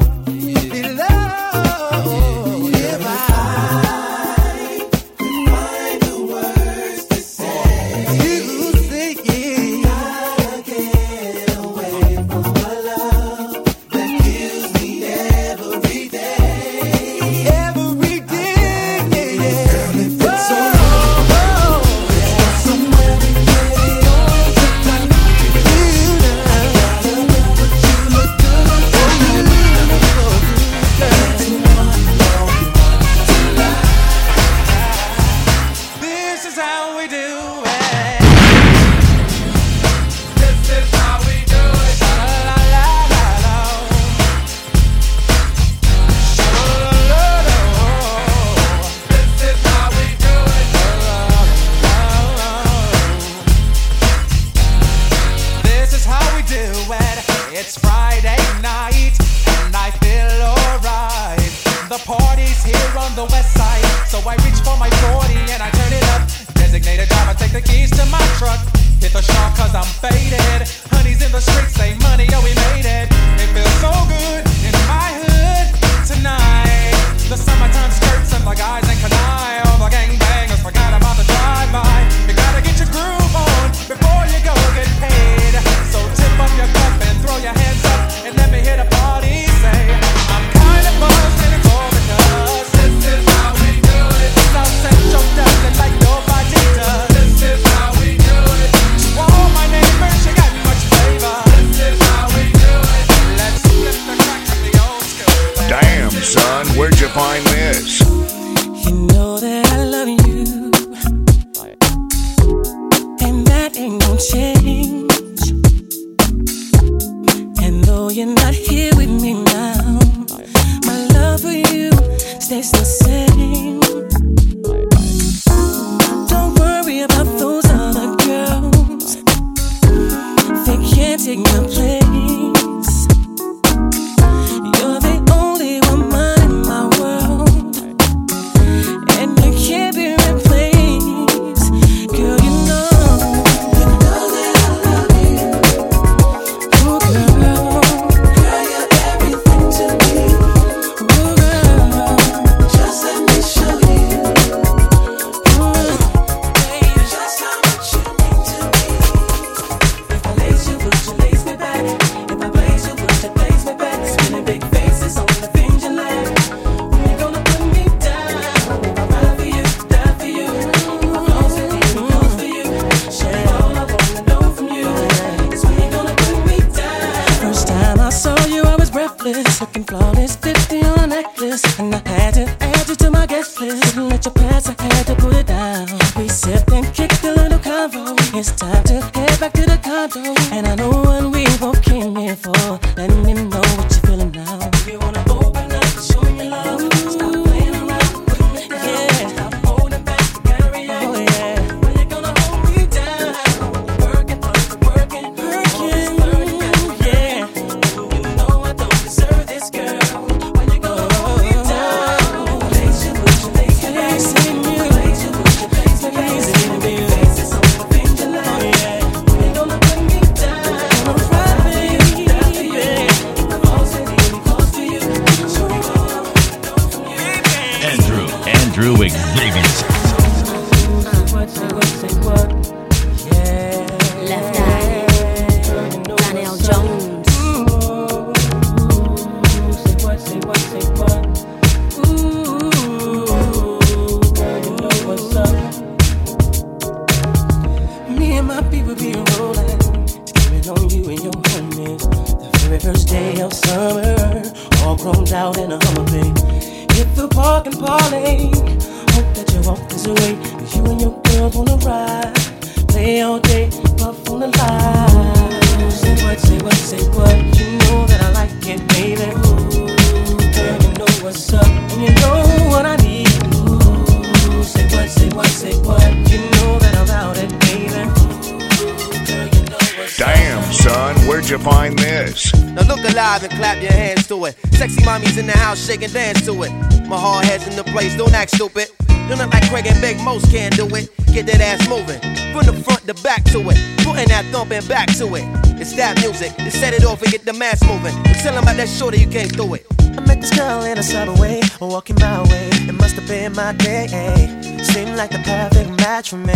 The party's here on the west side, so I reach for my forty and I turn it up. This designated driver, take the keys to my truck. Hit the shop cause I'm faded. Honey's in the streets, say money, oh we made it. It feels so good in my hood tonight. The summertime skirts and the guys in Kanai. All the gangbangers forgot about the drive-by. You gotta get your groove on before you go get paid. So tip up your cup and throw your hands up and let me hit a party, say I'm kinda buzzed and it's all because this is how we do it. South Central does it like nobody does. This is how we do it. She wore my neighbor, she got much flavor. This is how we do it. Let's flip the crack from the old school. Damn son, where'd you find this? You know that I love you, and that ain't gon' change. And though you're not here with me now, my love for you stays the same. Don't worry about those other girls, they can't take my place. You're the only woman in my world, and you can't be replaced. Girl, you know, you know that I love you. Oh girl, girl, you're everything to me. Oh girl, just let me show you. Oh baby, just how much you mean to me. If I lace you, would you lace me back? If I blaze you, would you blaze me back? Spinning big faces on the things you like. When you gonna put me down? I ride for you, die for you. I'm lost for you, lost for you. Show you all I wanna know from you. It's when you gonna put me down. First time I saw you, I was breathless. Looking flawless, fifty on a necklace. And I had to add you to my guest list. Couldn't let you pass, I had to put it down. We sipped and kicked a little convo. It's time to head back to the condo. And I know what we both came here for. Let me know what you're feeling now. You wanna open up, show me love. Stop playing around, put me down. Yeah. Stop holding back, gotta react. Oh yeah. When you gonna hold me down? Working, working, working, working, yeah. You know I don't deserve this, girl. When you gonna hold me down? Lace you, would you lace me back? Lace you, would you lace me back? Spinning big faces on the things you like. Oh yeah. When you gonna put me down? I'm ride for you, die for you. I'm lost for you, lost for you. Show you all I wanna know from you. Andrew, Andrew Xavier. What, what, say what? Yeah. Left Eye, you know Donnell what's up. Jones. Ooh, say what, say what, say what? Ooh, girl, you know what's up. Me and my people be rolling, screaming on you and your homies. The very first day of summer, all grown out in a Hummer, babe. Hit the park and parlay. Hope that you walk this away. You and your girls wanna ride, play all day, puff on the line. Say what, say what, say what? You know that I like it, baby. Ooh, girl, you know what's up, and you know what I need. Ooh, say what, say what, say what? You know that I'm out it, baby. Ooh, girl, you know what's up. Damn son, where'd you find this? Now look alive and clap your hands to it. Sexy mommies in the house, shake and dance to it. My hard head's in the place, don't act stupid. You look like Craig and Big, most can't do it. Get that ass moving, from the front to back to it. Putting that thumping back to it. It's that music, just set it off and get the mass moving. I'm telling about that shorty, you can't do it. I met this girl in a subway, walking my way. It must have been my day. Seemed like the perfect match for me.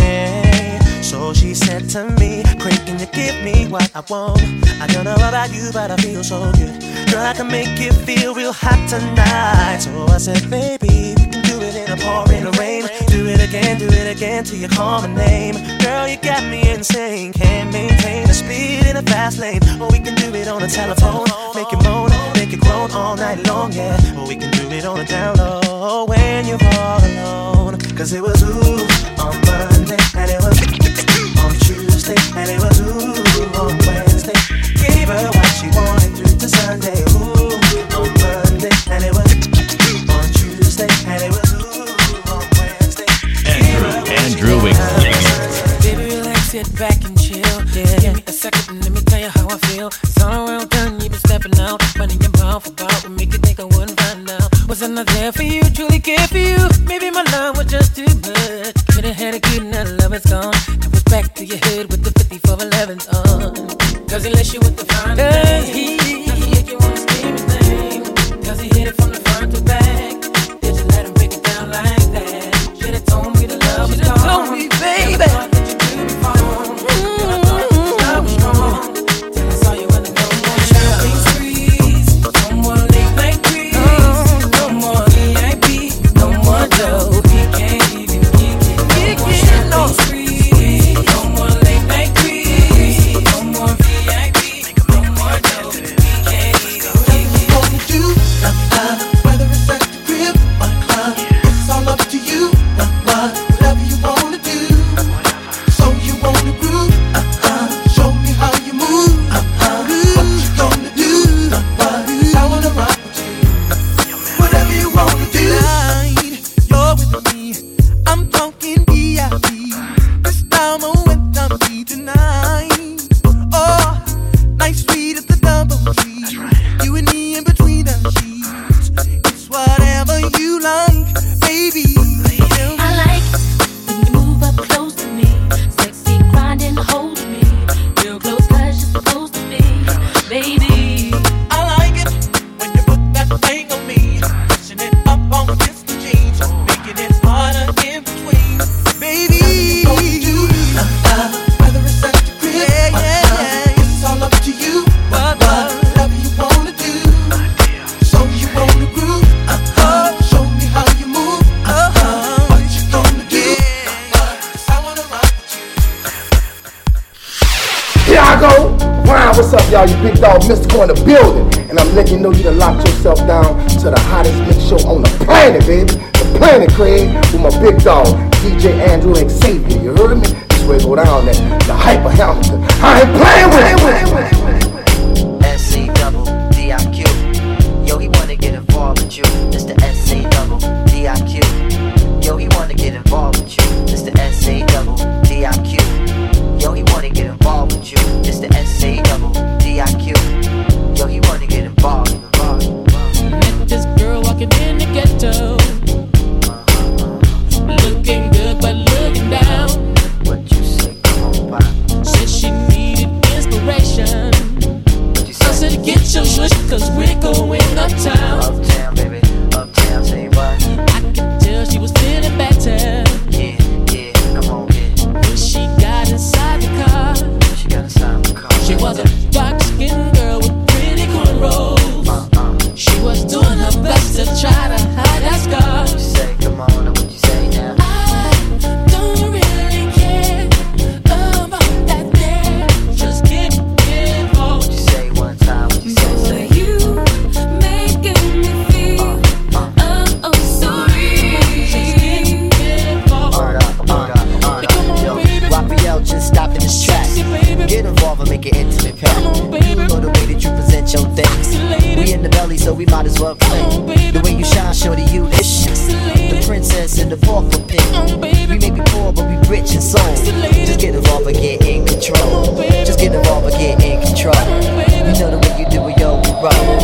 So she said to me, Craig, can you give me what I want? I don't know about you, but I feel so good. Girl, I can make you feel real hot tonight. So I said, baby, we can do it in a pouring rain. Do it again, do it again till you call my name. Girl, you got me insane. Can't maintain the speed in a fast lane. Or we can do it on the telephone. Make it moan, make it groan all night long, yeah. Or we can do it on the down low when you're all alone. Cause it was ooh on Monday, and it was ooh on Tuesday, and it was ooh on Wednesday. Gave her what she wanted through to Sunday. Ooh on Monday, and it was ooh on Tuesday, and it was ooh on Wednesday. Andrew, Andrew Wiggins. Baby, relax, sit back and chill. Yeah, give me a second and let me tell you how I feel. It's all around done, you've been stepping out. Money and power for power would make you think I wouldn't find out. Wasn't I there for you, truly care for you? Maybe my love was just too good. Cause he left you with the fine thing. He, he make you wanna scream his name. Cause he hit it from the front to back. Did you let him break it down like that? Should've told me the love was gone. Told me, baby. Never that you do me wrong. Mm-hmm. I thought this love was strong. Till I saw you in the no more shopping sprees. No more late night breeze. Uh-huh. No more V I P. No more dough. He can't even kick it. No more shopping sprees. No more late night breeze. No more V I P. No more dough. He can't even kick it. What you do, la la. Whether it's at the crib or the club, it's all up to you, la la. Whatever you wanna do, so you wanna groove, uh uh. Show me how you move, uh uh. What you gonna do, la la? I wanna rock with you, whatever you wanna do. Tonight, you're with me. I'm talking V I P. This time I'm with a B tonight. Oh, nice sweet at the double G. You and me in between the sheets. It's whatever you like, baby. Tell me. I like when you move up close to me. Sexy grinding, hold me. Real close, cause you're supposed to be, baby. I like it when you put that thing on me, pushing it up on this jeans, making it harder in between, baby. What you do, la la. Whether it's at the crib, Yeah, la yeah, la. yeah. It's all up to you, la la. Whatever you wanna do, so you wanna groove, uh uh. Show me how you move, uh uh. What you gonna do, la la? 'Cause I wanna rock with you. Here I go. Wow, what's up, y'all? You big dog Mystical in the building. And I'm letting you know you done locked yourself down to the hottest mix show on the planet, baby. The planet, Craig, with my big dog, D J Andrew Xavier. You heard me? This way go down there. The hyper Hamilton. I ain't playing with it. S C double D I Q. Yo, he wanna get involved with you. It's the S C double D I Q. Yo, he wanna get involved with you. It's the S C double D I Q. Yo, he wanna get involved with you. It's the S C double D I Q. Yo, he wanna get involved. involved, involved. Met this girl walking in the ghetto, looking good but looking down. What you say? Come on, pop. Said she needed inspiration. What you say? I said get your switch, 'cause we're going uptown. Uptown, baby, uptown, say what? I could tell she was feeling better. Yeah, yeah, come on, yeah. When she got inside the car, she got inside the car. She was a dark-skinned girl with pretty cornrows. Uh, uh. She was doing her best to try to hide that scar. What you say? Come on. So we might as well play. Oh, the way you shine, shorty, you this shit. The princess in the fourth of pink. Oh, we may be poor, but we rich in soul. Just get involved and get in control. Oh, just get involved and get in control. Oh, you know the way you do it, yo, we roll. Oh, I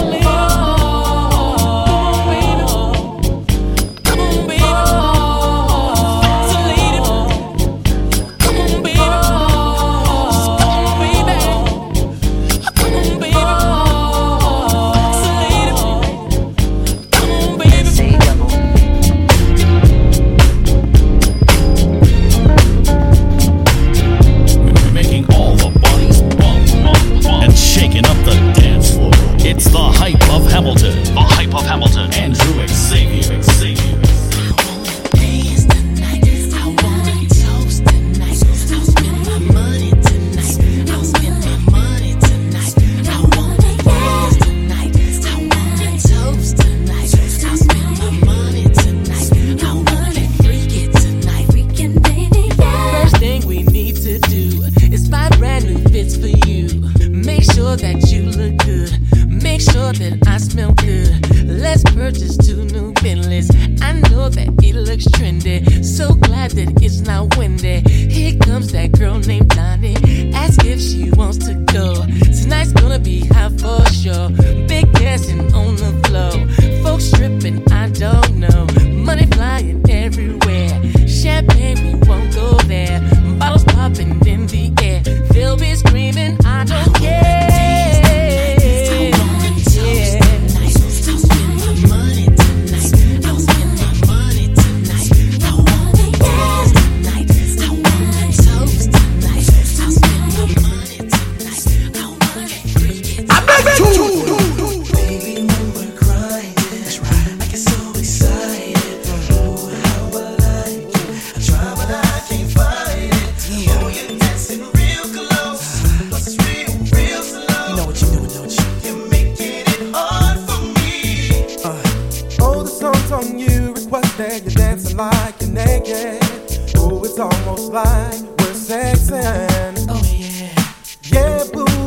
don't care.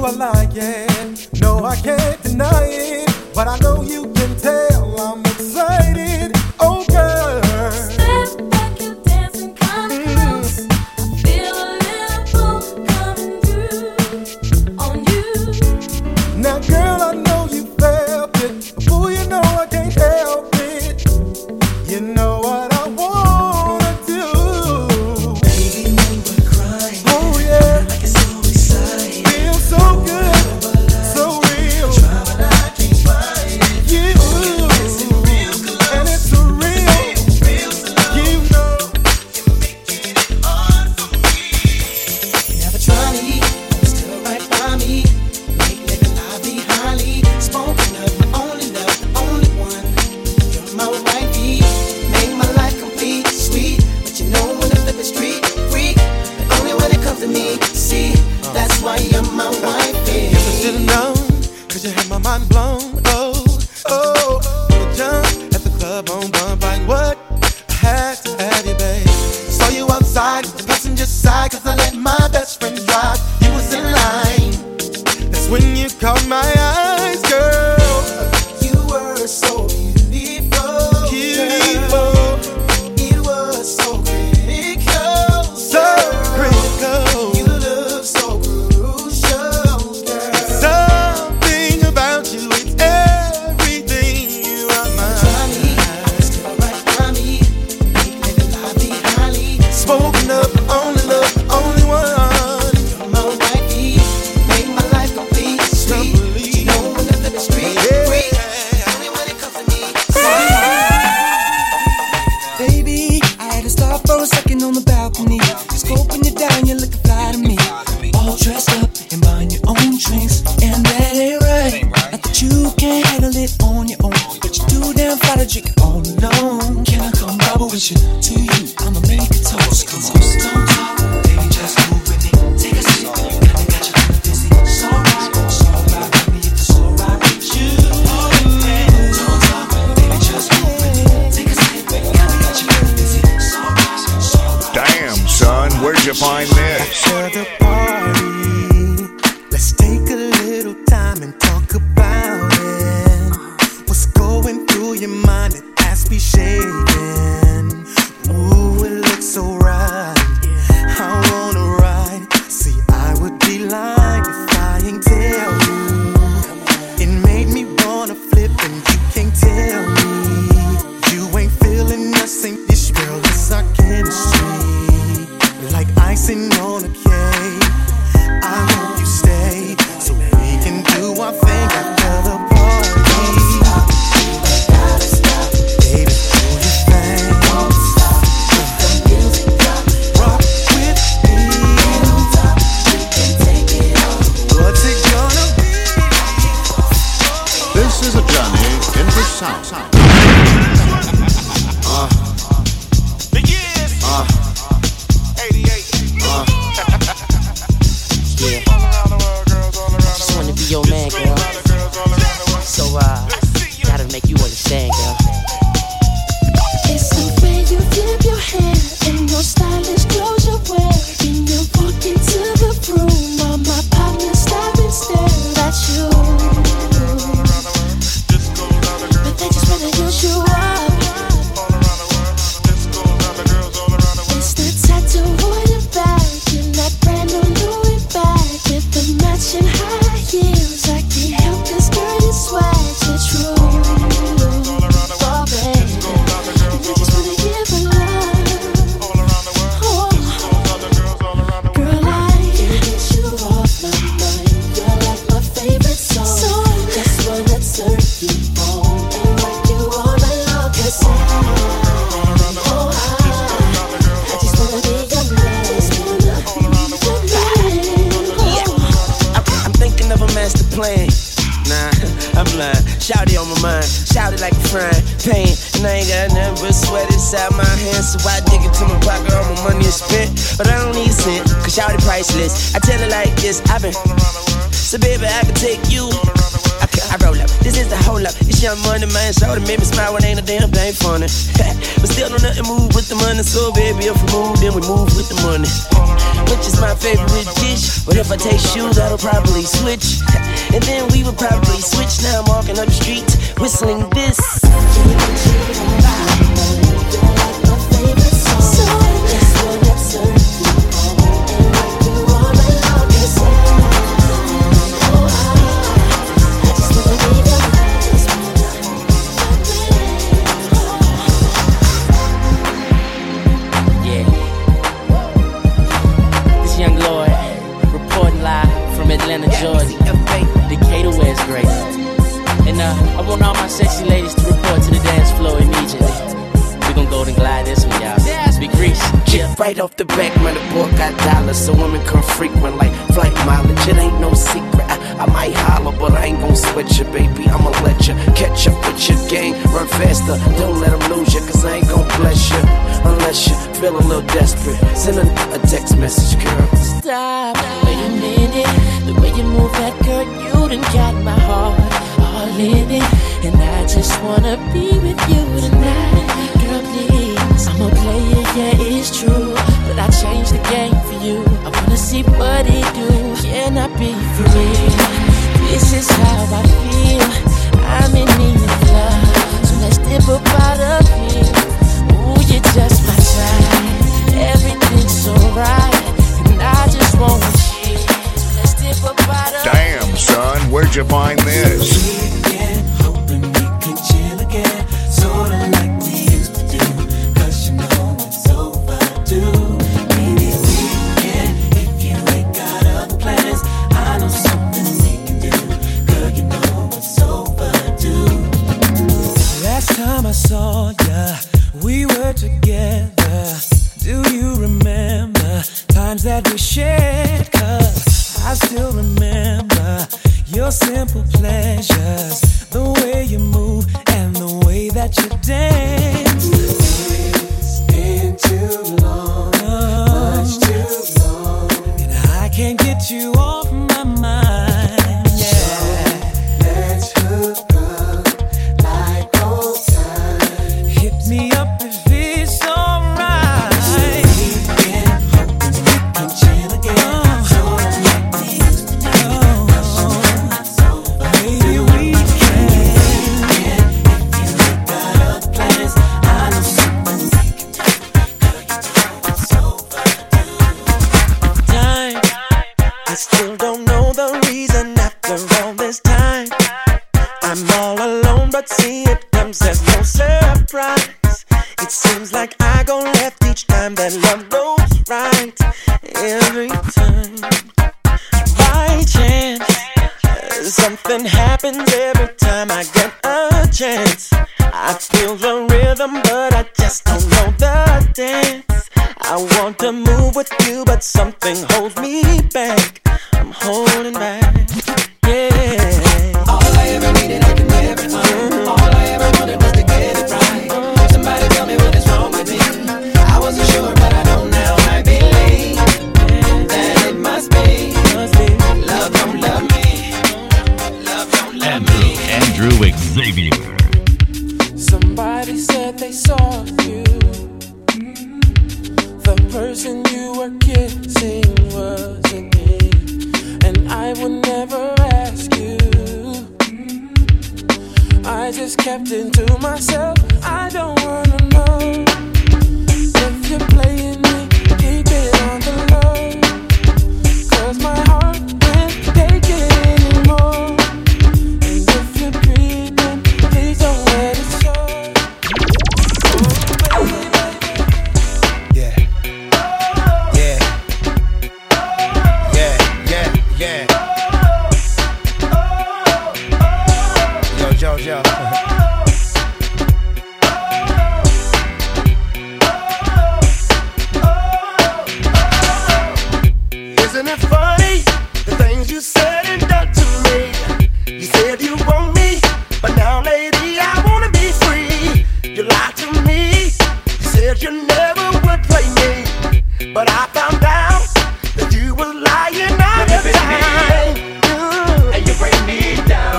are lying. No, I can't deny it, but I know you can tell I'm excited. Oh, girl. Step back, you're dancing kind of close. I feel a little pull coming through on you. Now, girl, I know you felt it. Fool, you know I can't help it. You know what I wanna do. Baby, you were crying. Oh, yeah. Like it's so exciting. Feels so good. I tell her like this, I've been so baby I can take you. I, can, I roll up. This is the whole up. It's Young Money, man. Show to make me smile. It ain't a damn thing funny. But still don't nothing move with the money. So baby, if we move, then we move with the money. Which is my favorite dish. But if I take shoes, I will probably switch. And then we would probably switch. Now I'm walking up the streets, whistling this. Right off the back, man, the boy got dollars, so women come frequent like flight mileage. It ain't no secret. I, I might holler, but I ain't gon' sweat you, baby. I'ma let you catch up with your game, run faster. Don't let them lose you, cause I ain't gon' bless you unless you feel a little desperate. Send a, a text message, girl. Stop, wait a minute. The way you move that girl, you done got my heart all in it, and I just wanna be with you tonight, girl. Please. I'ma play it, yeah, it's true. But I changed the game for you. I wanna see what it do. Can I be for real? This is how I feel. I'm in need of love, so let's dip up out of here. Ooh, you're just my type. Everything's alright, and I just want to shit. So let's dip up out of here. Damn, son, where'd you find this? Down.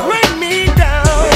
Bring me down.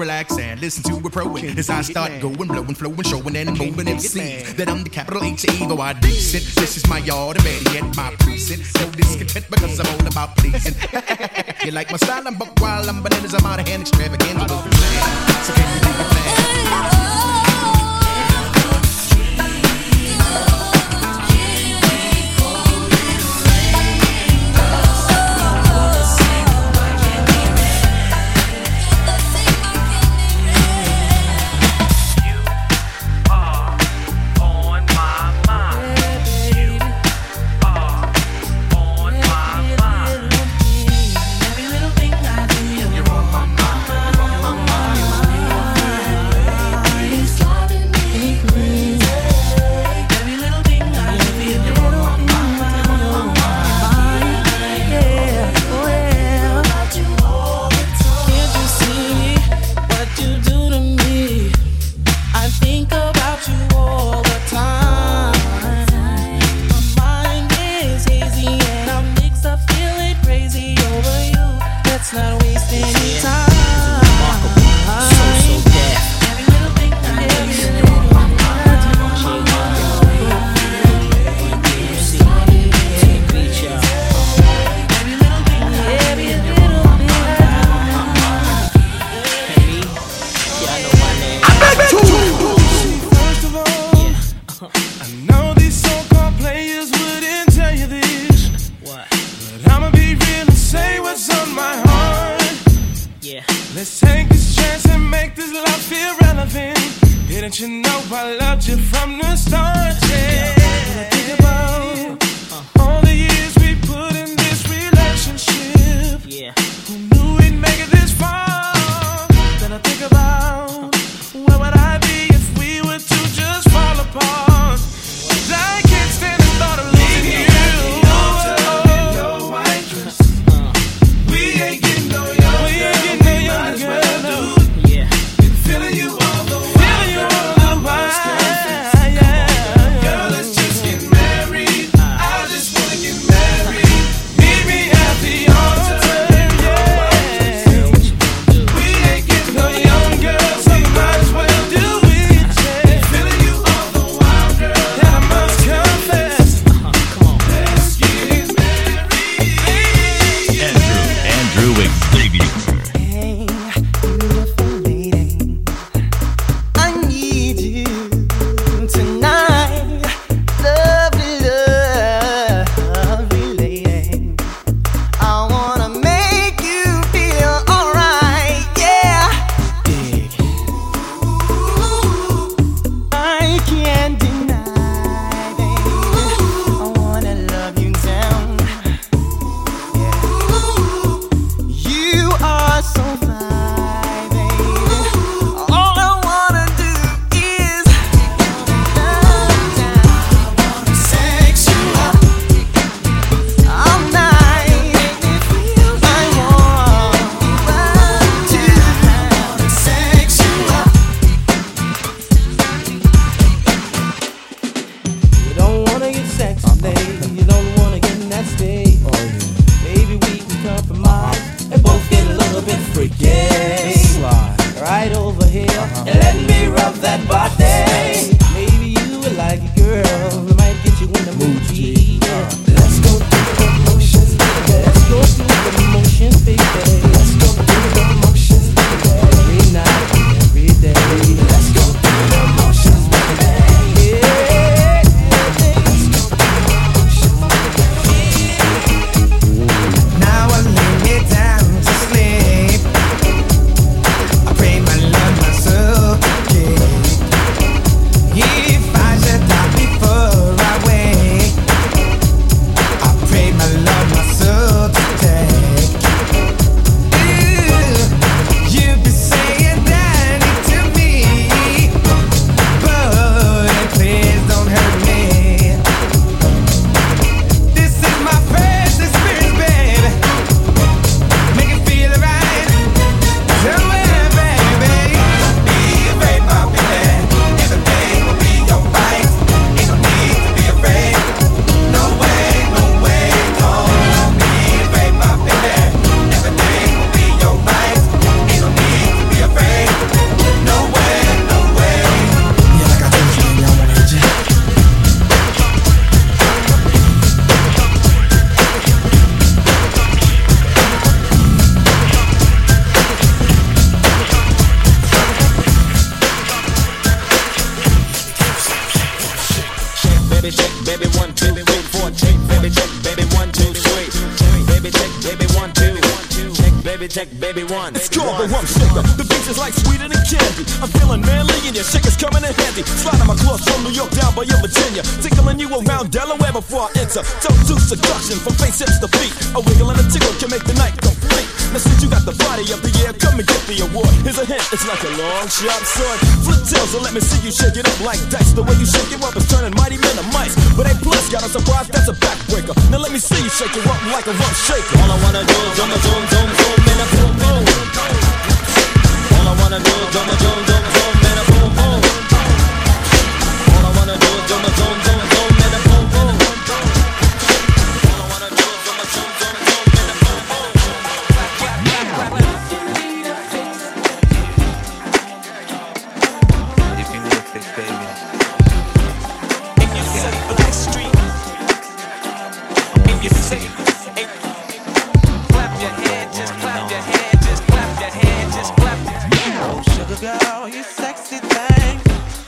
relax and listen to a pro as I start going, blowing, flowing, showing, and moving M Cs that I'm the capital H evil. I decent. This is my yard and ready at my precinct. So discontent because I'm all about pleasing. You like my style? I'm buck wild, I'm bananas, I'm out of hand, extravagant. So can you make it fast? Girl, let's just get married. check, baby, one. Strawberry rum sugar, the beach is like sweeter than candy. I'm feeling manly and your shake is coming in handy. Sliding my clothes from New York down by your Virginia. Tickling you around Delaware before I enter. Don't do seduction from face hips to feet. A wiggle and a tickle can make the night complete. Now since you got the body of the year, come and get the award. Here's a hint, it's like a long sharp sword. Flip tails and let me see you shake it up like dice. The way you shake it up is turning mighty men to mice. But A plus got a surprise, that's a backbreaker. Now let me see you shake it up like a rough shaker. All I wanna do is jump, jump, jump, jump, and a boom boom. All I wanna do is jump, jump, jump, jump, and a boom boom. All I wanna do is jump, jump, jump, jump, and a boom boom. All I wanna do is jump, jump, jump, jump, and a boom boom. If you look this, baby, if you say Blackstreet, if you say, clap your head, just clap your head, just clap your head, just clap your head. Oh, sugar girl, you sexy thing.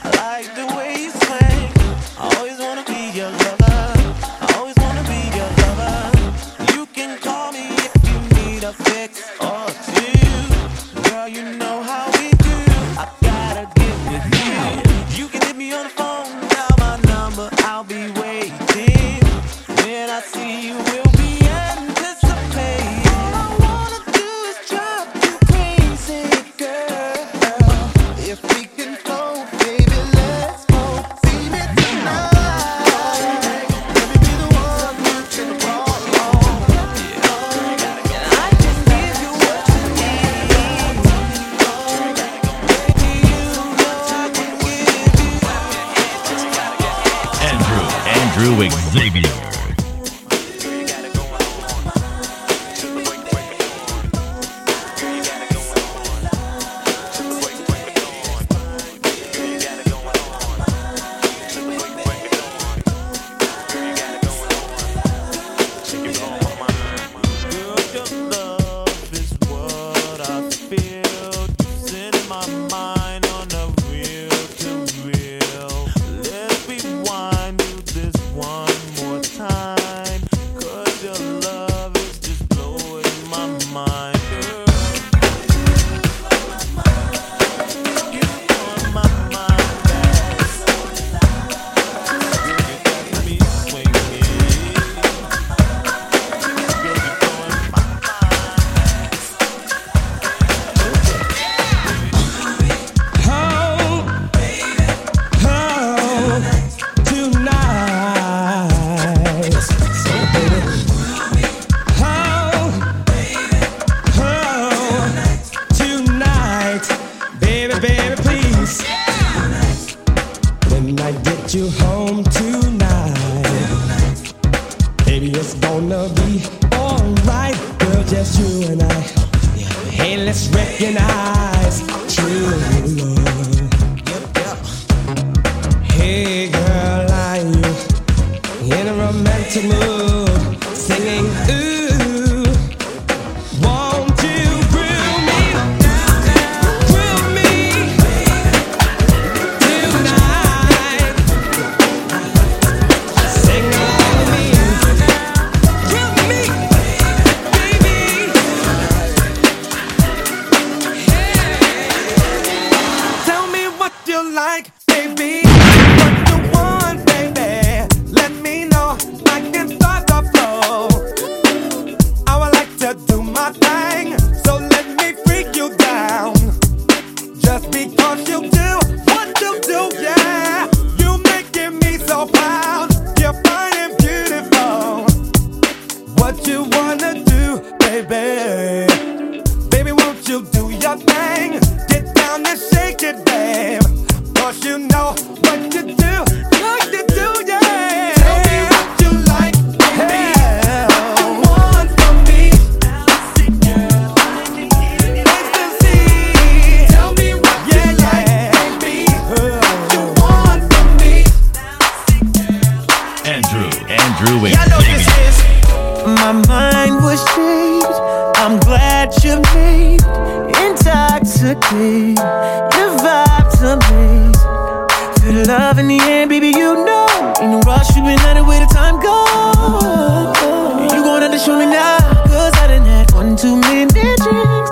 I like the way you swing. I always wanna be your lover. I always wanna be your lover. You can call me if you need a fix or two. Girl, you know how we do. I gotta get with you. You can hit me on the phone, dial my number, I'll be waiting. When I see you, we'll be anticipating. All I wanna do is drive you crazy, girl. If we can go, baby, let's go. See me tonight. Let me be the one you can call on. I can give you what you need. Baby, you know I can give you. Andrew, Andrew Xavier. Show me now, cause I done had one too many dreams.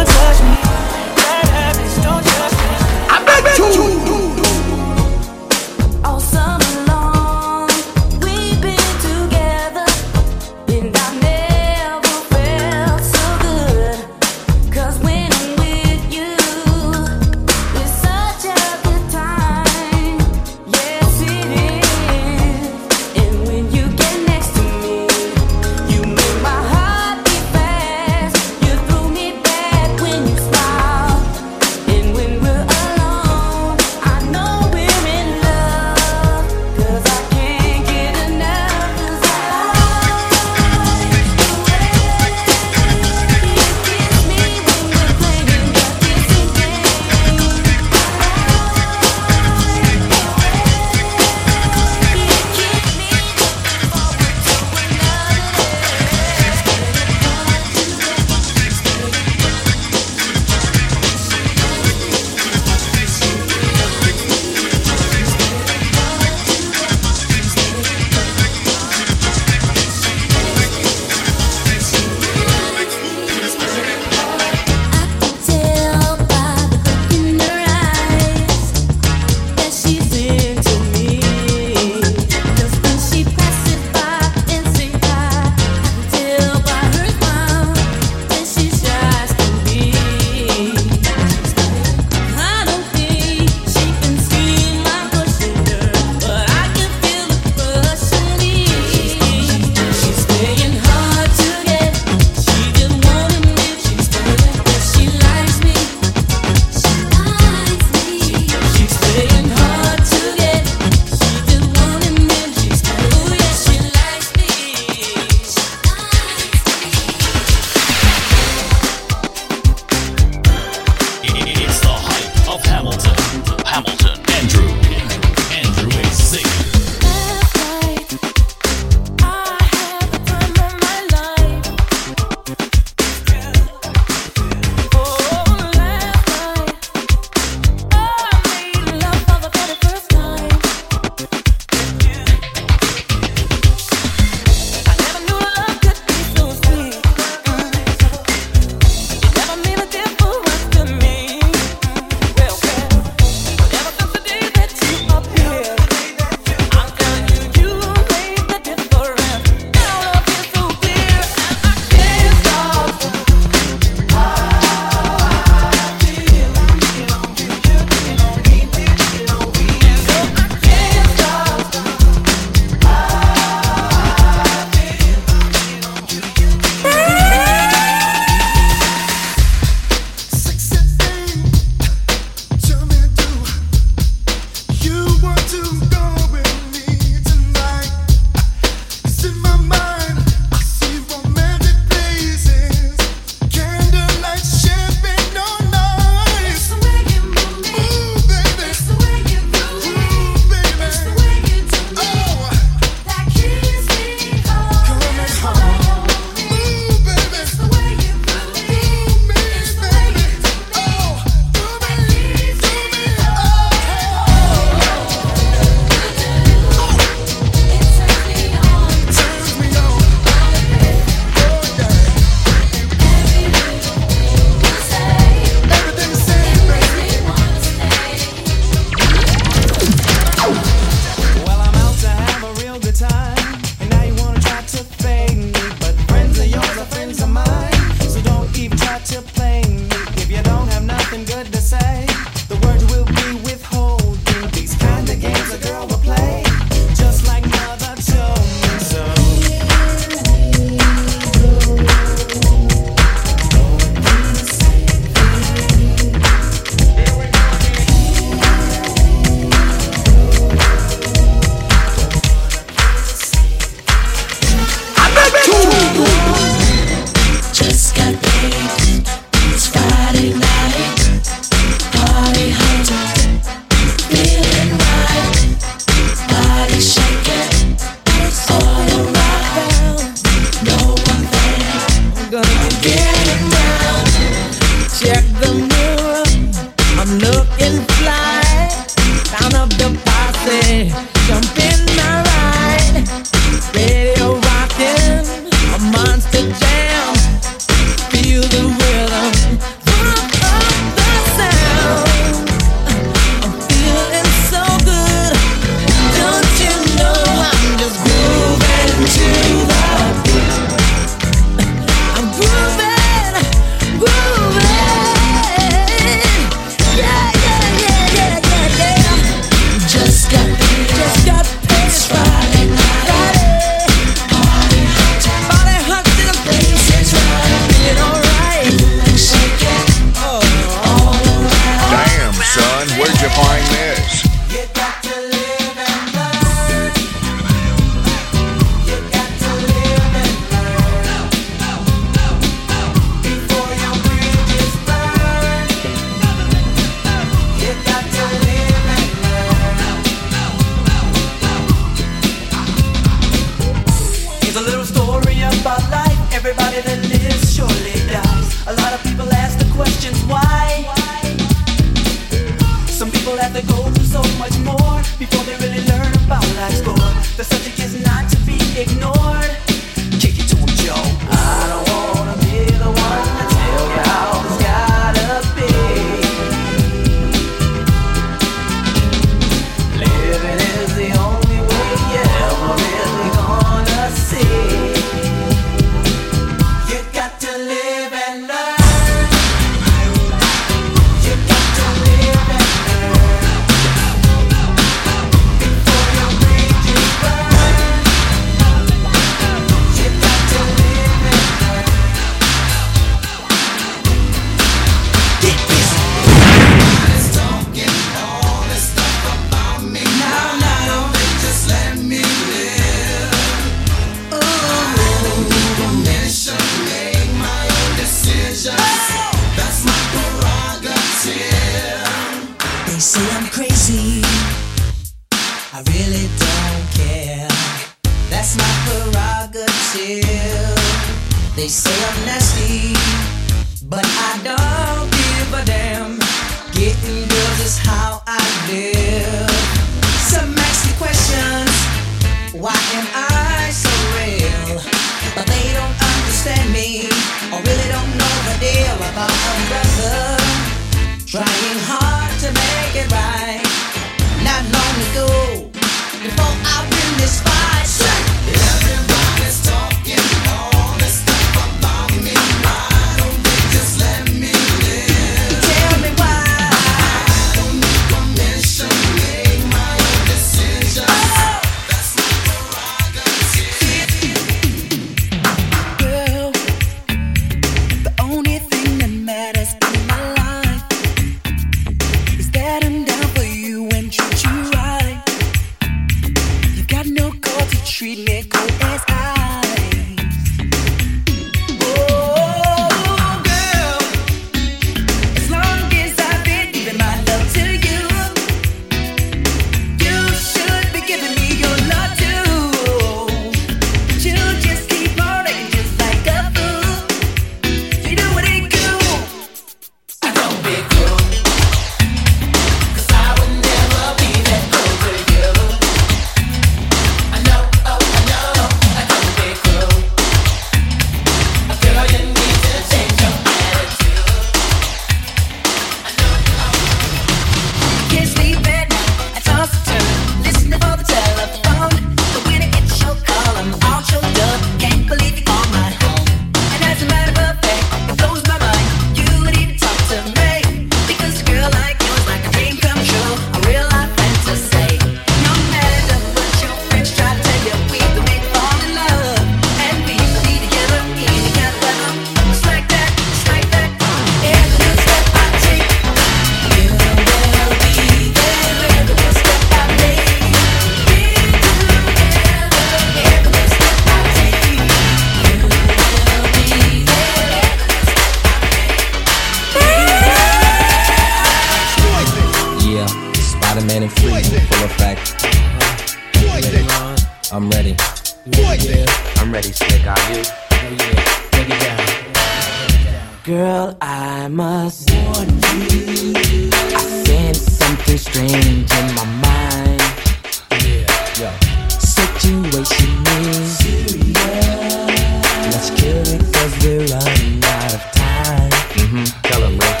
I Let's kill it cause we're running out of time. Mm-hmm. Tell them, Rick.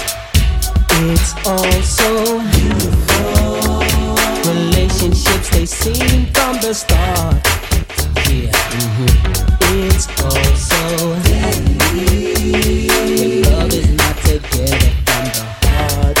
It's all so beautiful. Relationships, they seem from the start. Yeah. Mm-hmm. It's all so deadly. When love is not together from the heart.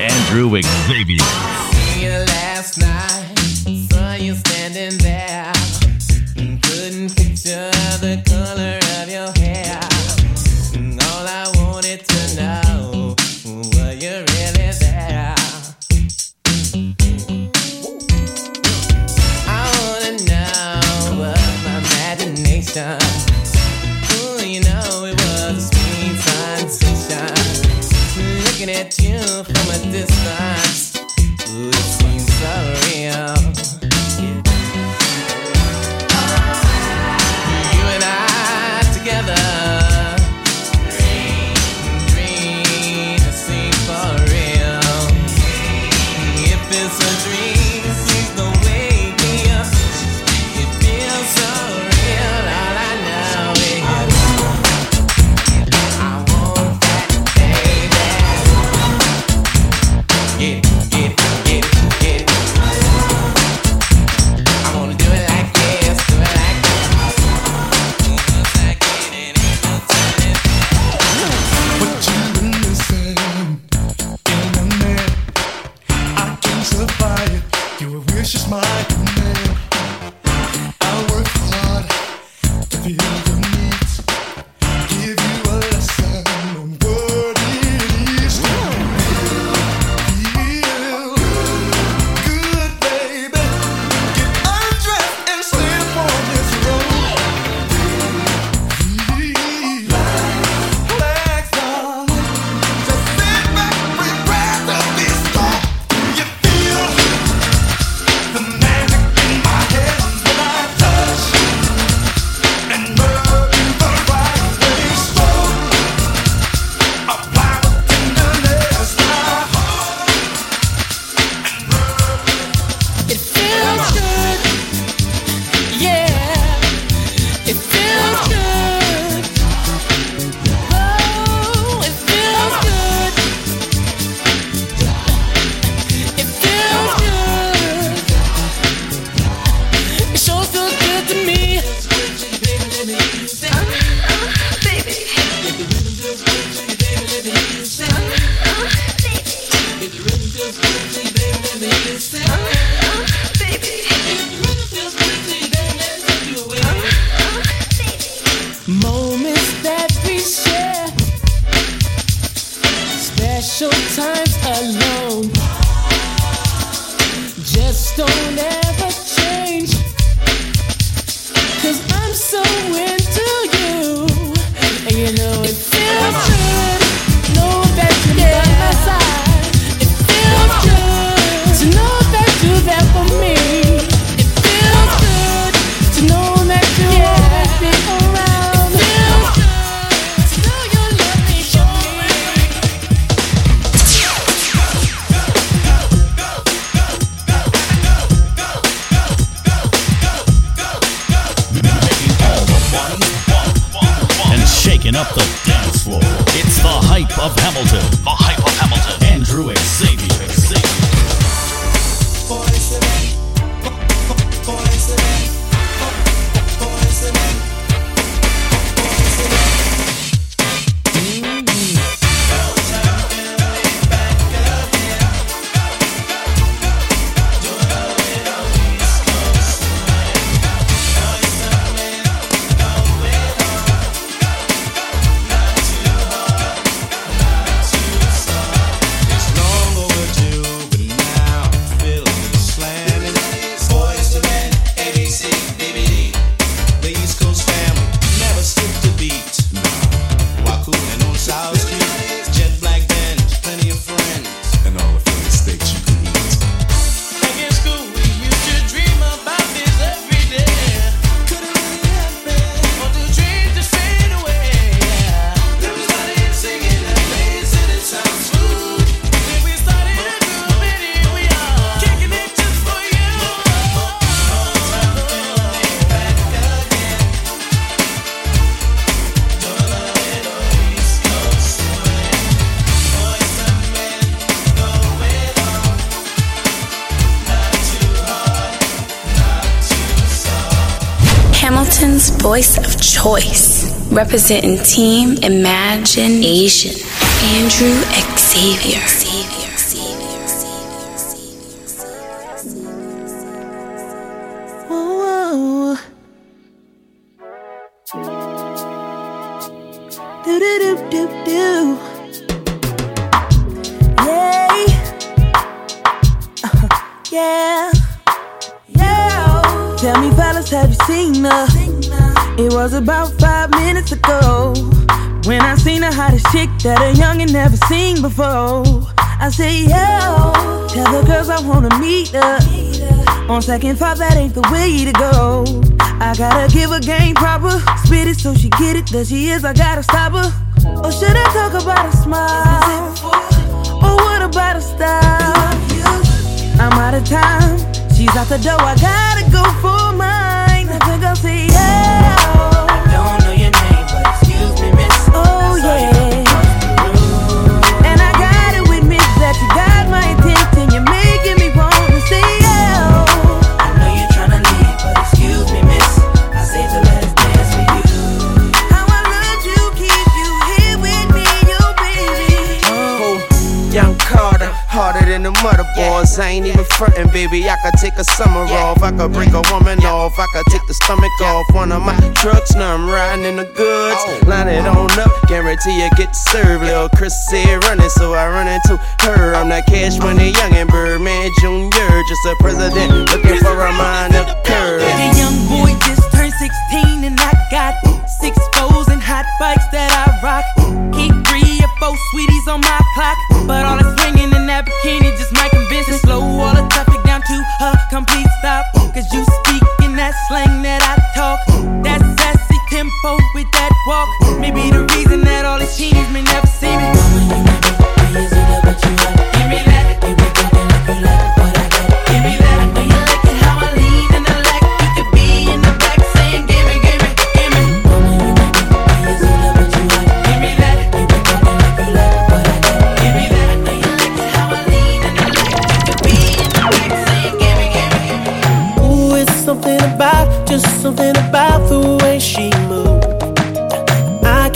Andrew Xavier. Seen you last night, saw you standing there, couldn't picture the color of your hair. All I wanted to know, were you really there? I wanna know of my imagination. Ooh, you know it was a sweet sensation. Looking at you from a distance. Ooh, it seems so real. You and I together, dream to see for real. If it's a dream, she's the way me up. It feels so real. All I know is I want, I want that baby. Yeah. Moments that we share, special. special times alone. Just don't ever change, 'cause I'm so into you, and you know it feels good, know that you're by my side. It feels good to know that you're there for me. It feels good to know that you always be around. It feels good to know you love me for me. And shaking up the dance floor, it's the hype of Hamilton. The hype of Hamilton. Andrew Xavier. Voice of choice, representing Team Imagination, Andrew Xavier. Oh, oh. Do do do do do. Yay! Uh, yeah, yeah. Tell me, fellas, have you seen her? It was about five minutes ago when I seen the hottest chick that a youngin' never seen before. I say, yo, tell the girls I wanna meet her. On second thought, that ain't the way to go. I gotta give her game proper, spit it so she get it. There she is, I gotta stop her. Or should I talk about a smile? Or what about a style? I'm out of time, she's out the door, I gotta go for mine. I think I'll say, yeah. Mother boys, I ain't even frontin', baby. I could take a summer off, I could break a woman off, I could take the stomach off. One of my trucks, now I'm riding in the goods. Line it on up, guarantee you get served. Lil' Chris said running, so I run into her. I'm that cash money youngin', Birdman Junior Just a president looking for a minor curve. A young boy just turned sixteen and I got six foes and hot bikes that I rock. Keep three or four sweeties on my clock, but all that's swinging in that bikini just might convince me. Slow all the traffic down to a complete stop, 'cause you speak in that slang that I talk. That sassy tempo with that walk. Maybe the reason that all these teenies may never see me. Mama, you is it about you? Give me that. You be thinking like you like what I got. Give me that. I know you like it how I lean and I like. You could be in the back saying give me, give me, give me. Mama, you is it about you? Give me that. You be thinking like you like what I got. Give me that. I know you like it how I lean and I like. You could be in the back saying give me, give me, give me. Ooh, it's something about, just something about the way she moves.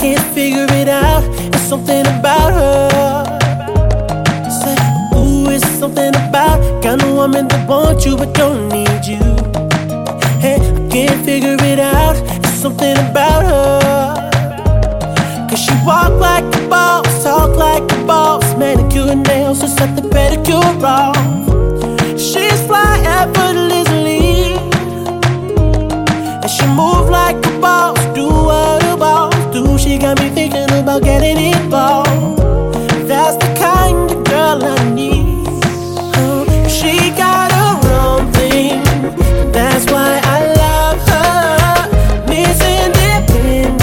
Can't figure it out, it's something about her. Say, ooh, it's something about kind of woman that wants you but don't need you. Hey, I can't figure it out, it's something about her. 'Cause she walk like a boss, talk like a boss, Nice manicure nails to set the pedicure off. She's fly effortlessly, and she move like a boss, do what a boss do. She got me thinking about getting involved. That's the kind of girl I need. Oh, she got her own thing, that's why I love her. Miss Independent,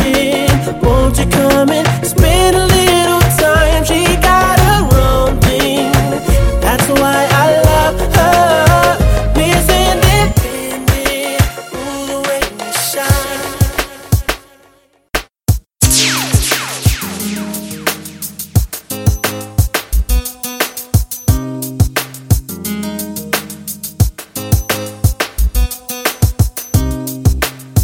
won't you come and spend a little time? She got her own thing, that's why I love her. Miss Independent, ooh, the way you shine.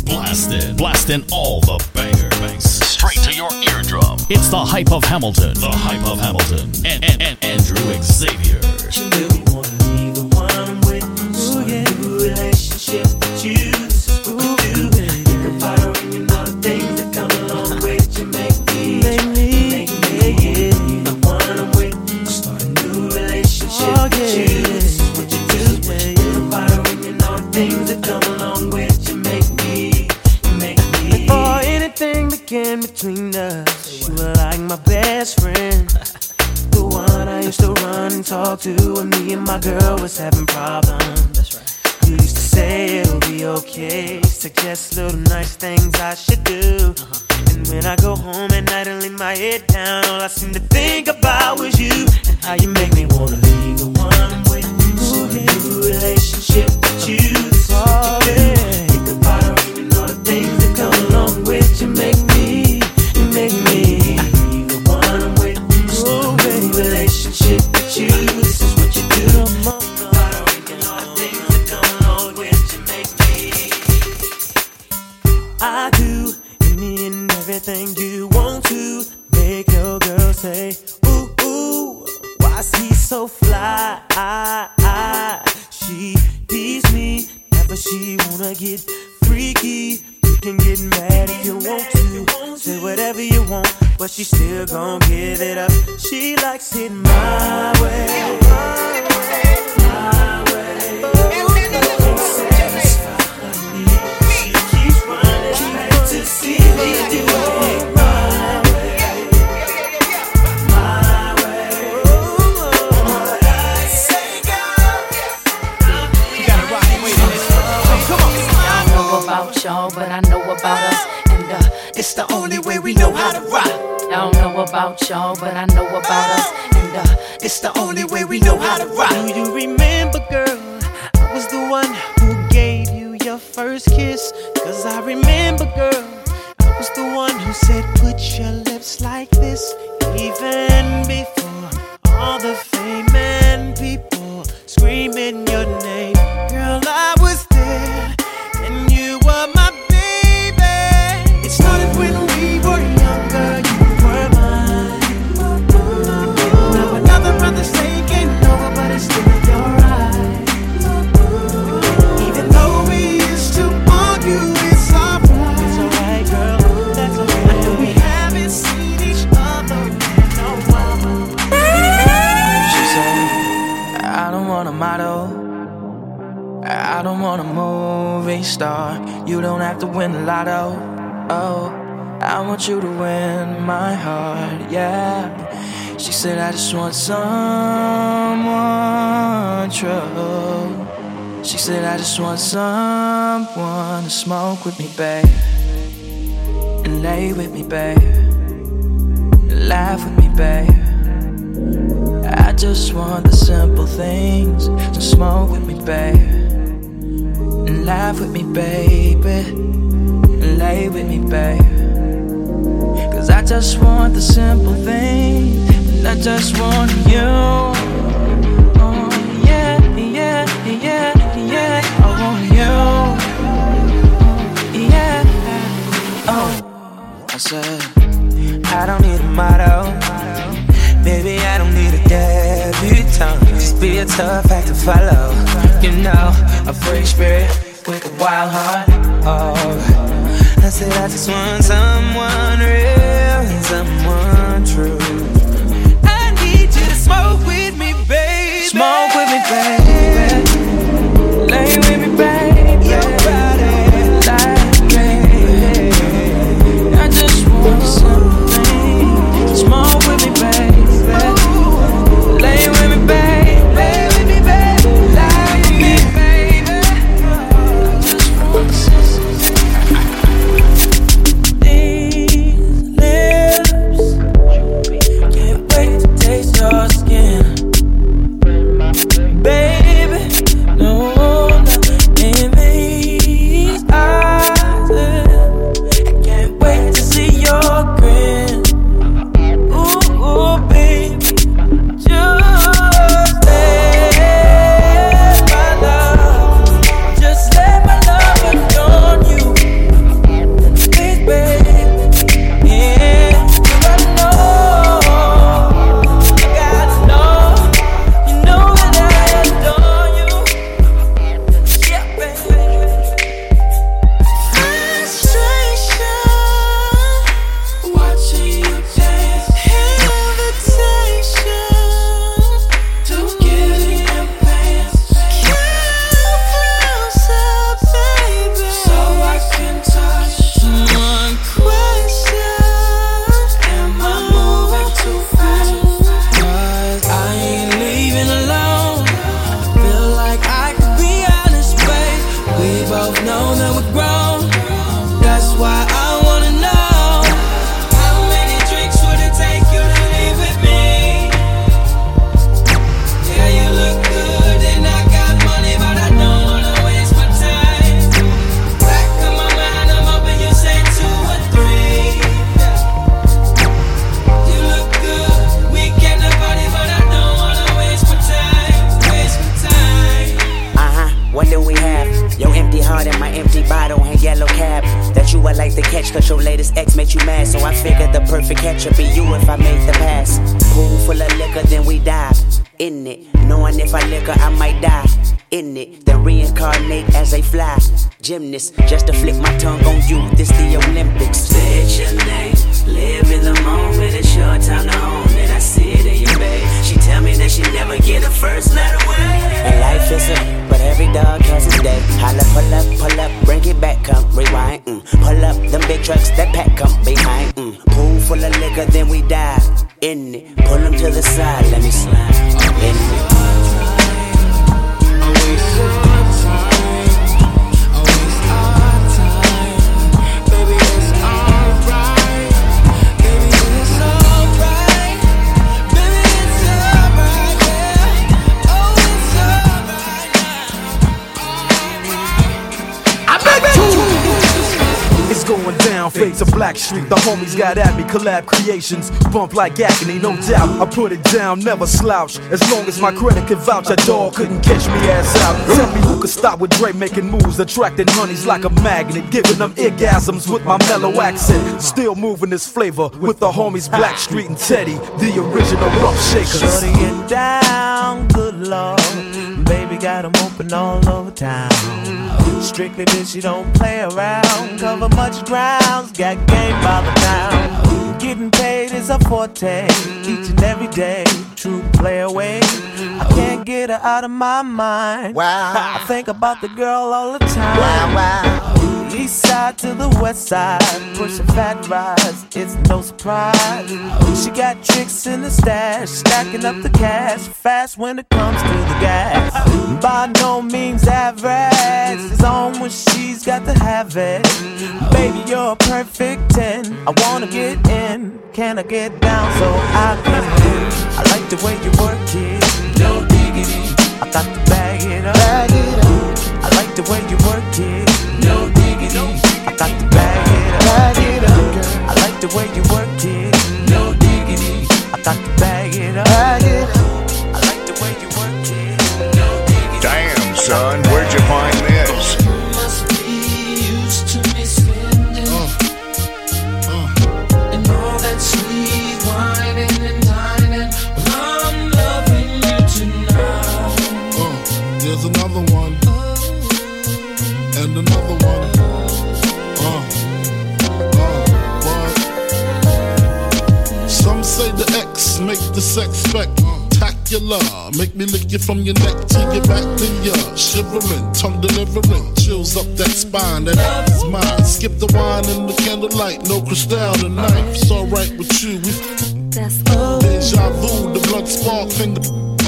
Blasting, blasting all the banger bangs. Straight to your eardrum. It's the hype of Hamilton. The hype of Hamilton. And, and, and Andrew Xavier. She really wanna be the one I'm with. Ooh, yeah. Ooh, relationship with you. This is what we do. You can follow and you know the things that come along with. You make me, make me, make me, yeah. You're the one I'm with. I'll start a new relationship oh, yeah. with you. This is what you do. Yeah, yeah. You can follow and you know the things that come along with. You make me, you make me. Before anything began between us, you were like my best friend, the one I used to run and talk to when me and my girl was having problems. That's right. You used to say it'll be okay, suggest little nice things I should do. Uh-huh. And when I go home at night and lay my head down, all I seem to think about was you and how you make me wanna be the one I'm with. Ooh, yeah. A new relationship with you. This is what you do. Think about her and all the things that come along with you. Make me, you make me. Relationship with you, this is what you do. I don't reckon all the things that come along with you make me. I do any and everything you want to make your girl say, ooh, ooh, why's he so fly? I, I, she tease me, never she wanna get freaky. You can get mad if you want to, say whatever you want, but she still gon' give it up. She likes it my way, my way, my way. Oh, satisfies me. She keeps running back to see me do it my way, my way. Oh, I say, girl, you gotta rock and wait on this. Come on. I don't know about y'all, but I know about us, and uh, it's the only way we know how to rock. I don't know about y'all, but I know about us, and uh, it's the only way we know how to rock. Do you remember, girl, I was the one who gave you your first kiss? Cause I remember, girl, I was the one who said put your lips like this. Even before all the fame and people screaming your name, girl, I was there, and you were my baby. It started when we were younger. I don't want a movie star. You don't have to win the lotto. Oh, I want you to win my heart, yeah. She said I just want someone true. She said I just want someone to smoke with me, babe, and lay with me, babe, and laugh with me, babe. I just want the simple things. So smoke with me, babe, and laugh with me, baby, and lay with me, babe. Cause I just want the simple things, and I just want you. Oh, yeah, yeah, yeah, yeah, I want you. Yeah, oh, I said, I don't need a motto. Baby, I don't need a debutante. Just be a tough act to follow. You know, a free spirit with a wild heart. Oh, I said I just want someone real and someone true. I need you. baby. Lay with me, baby. Your body like me. I just want something small with me, baby. Lay with me, baby. Just to flip my tongue on you, this the Olympics. Let your name, live in the moment, it's your time to own it. I see it in your babe. She tell me that she never get a first letter away. And life is a, but every dog has his day. Holla, pull up, pull up, bring it back, come rewind. Mm. Pull up, them big trucks that pack come behind. Mm. Pool full of liquor, then we dive in it. Pull them to the side, let me slide in it. Fade to Blackstreet, the homies got at me. Collab creations, bump like agony, no doubt. I put it down, never slouch. As long as my credit can vouch, a dog couldn't catch me ass out. Tell me who could stop with Dre making moves, attracting honeys like a magnet, giving them orgasms with my mellow accent. Still moving this flavor with the homies Blackstreet and Teddy, the original rough shakers. Shutting it down, good lord. Baby got them open all over town. Strictly bitch, you don't play around. Cover much grounds, got game by the pound. Getting paid is a forte, each and every day, true play away. I can't get her out of my mind. Wow. I think about the girl all the time. Wow, wow. East side to the west side, pushing fat rides, it's no surprise. She got tricks in the stash, stacking up the cash, fast when it comes to the gas. By no means average, it's on when she's got to have it. Baby, you're a perfect ten, I wanna get in, can I get down so I can win? I like the way you work it, no diggity, I got to bag it up. Bag it up. I like the way you work it, no diggity. I got to bag it up, bag it up. I like the way you work it, no diggity. I got to bag it up, bag it up. I like the way you work it, no diggity. Damn son, where'd you find this? You must be used to me spending uh. Uh. and all that sweet whining and dining. Well, I'm loving you tonight. Uh. There's another one and another one. Make the sex spectacular. regular. Make me lick you from your neck to your back, then you're shivering, tongue delivering, chills up that spine. That is mine. Skip the wine and the candlelight, no crystal and knife. It's alright with you. That's cool. Deja vu, the blood spark, finger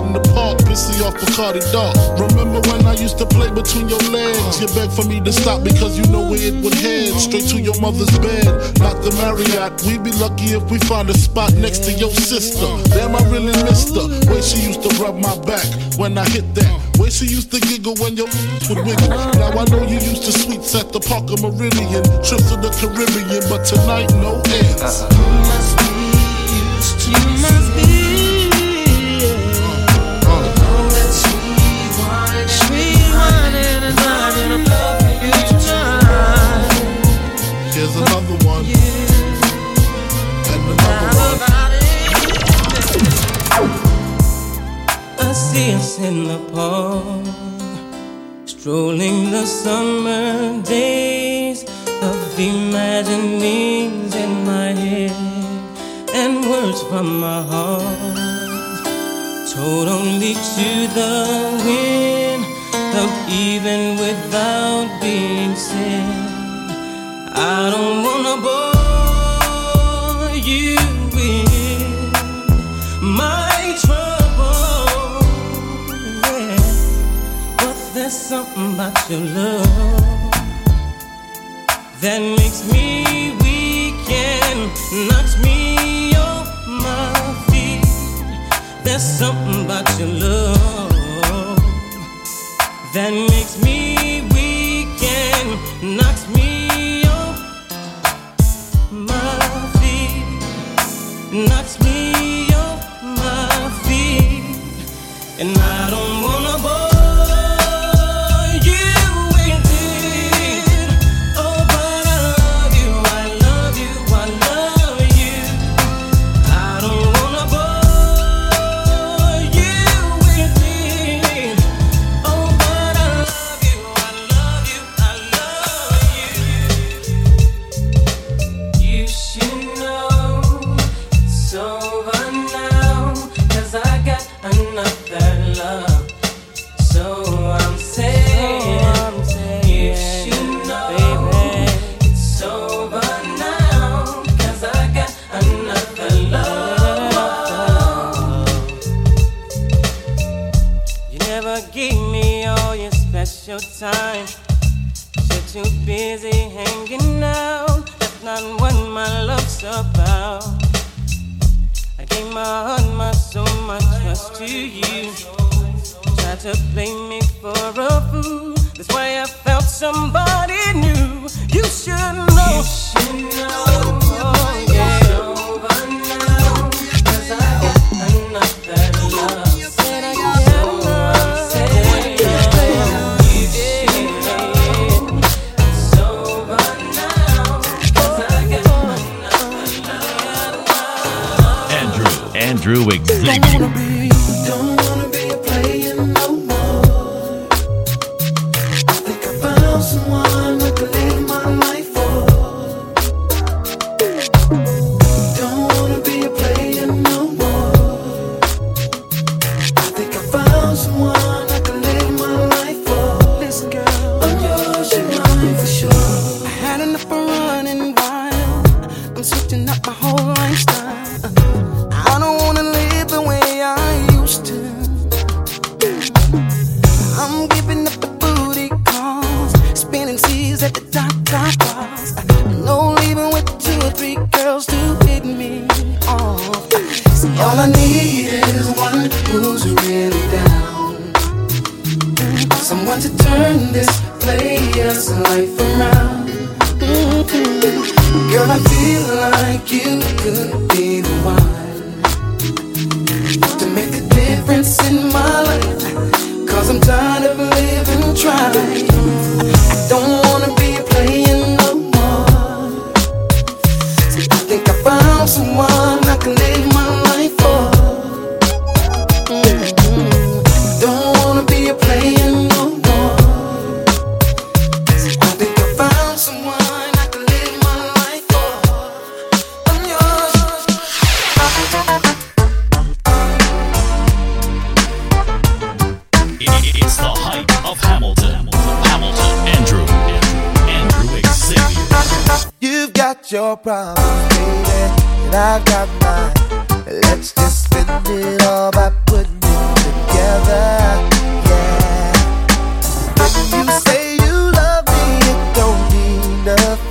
in the park, pissy off Bacardi Dark. Remember when I used to play between your legs? You begged for me to stop because you know where it would head. Straight to your mother's bed, not the Marriott. We'd be lucky if we find a spot next to your sister. Damn, I really missed her. Way she used to rub my back when I hit that. Way she used to giggle when your would wiggle. Now I know you used to sweets at the Parker Meridian, trips to the Caribbean, but tonight no ends. You must be used to you must be. Another one, yeah. And another one. I see us in the park, strolling the summer days of imaginings in my head and words from my heart told only to the wind, though even without being said. I don't wanna bore you with my trouble, yeah. But there's something about your love that makes me weak and knocks me off my feet. There's something about your love that makes me weak and knocks me. Knocks me off my feet, and I don't wanna bore you with it. Oh, but I love you, I love you, I love you. I don't wanna bore you with it. Oh, but I love you, I love you, I love you. You should know. Over now, 'cause I got another love. So I'm saying, so I'm saying you should know, baby. It's over now, 'cause I got another love. You never gave me all your special time. You're too busy hanging out. That's not what my love's about. Gave my heart, my soul, my trust to you. Try to blame me for a fool. That's why I felt somebody new. You should know. You should know. Oh, yeah. It's over now, 'cause I got another love. Andrew Xavier. It's the hype of Hamilton. Hamilton, Andrew, Andrew, Andrew Xavier. You've got your problems, baby, and I've got mine. Let's just spend it all by putting it together, yeah. When you say you love me, it don't mean nothing.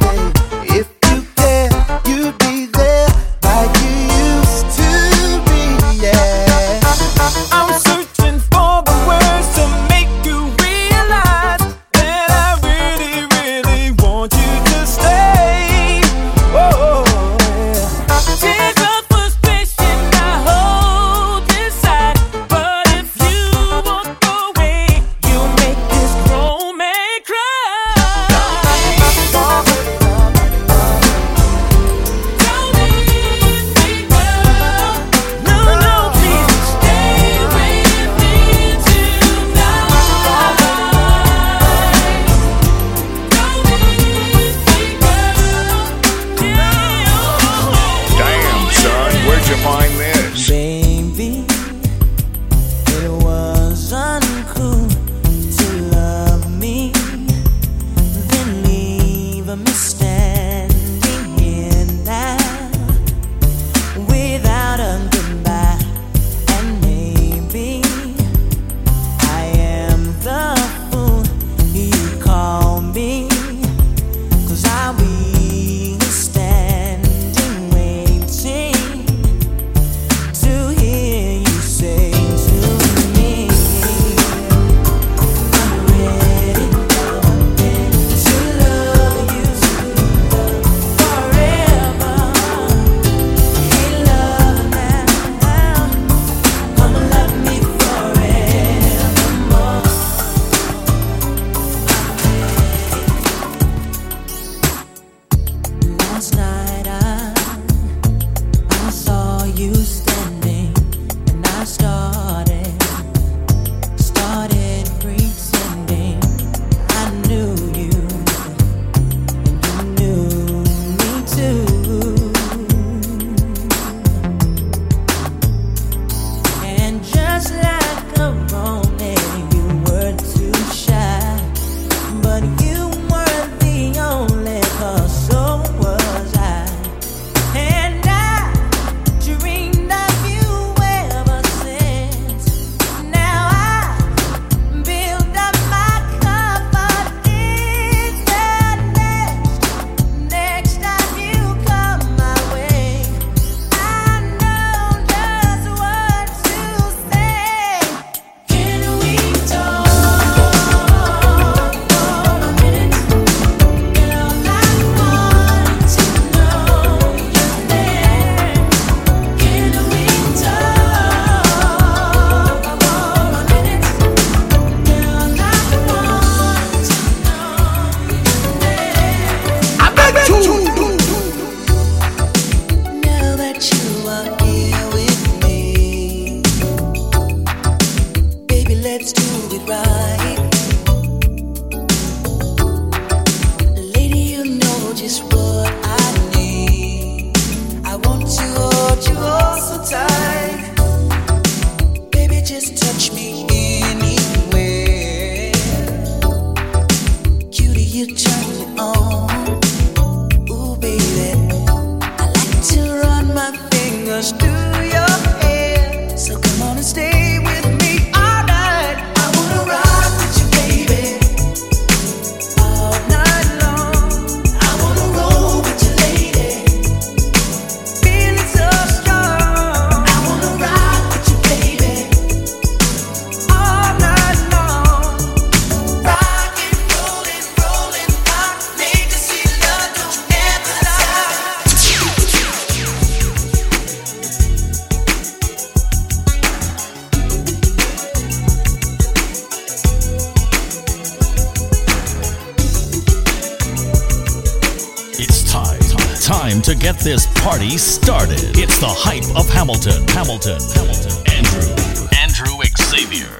Hamilton, Hamilton, Hamilton, Andrew, Andrew Xavier.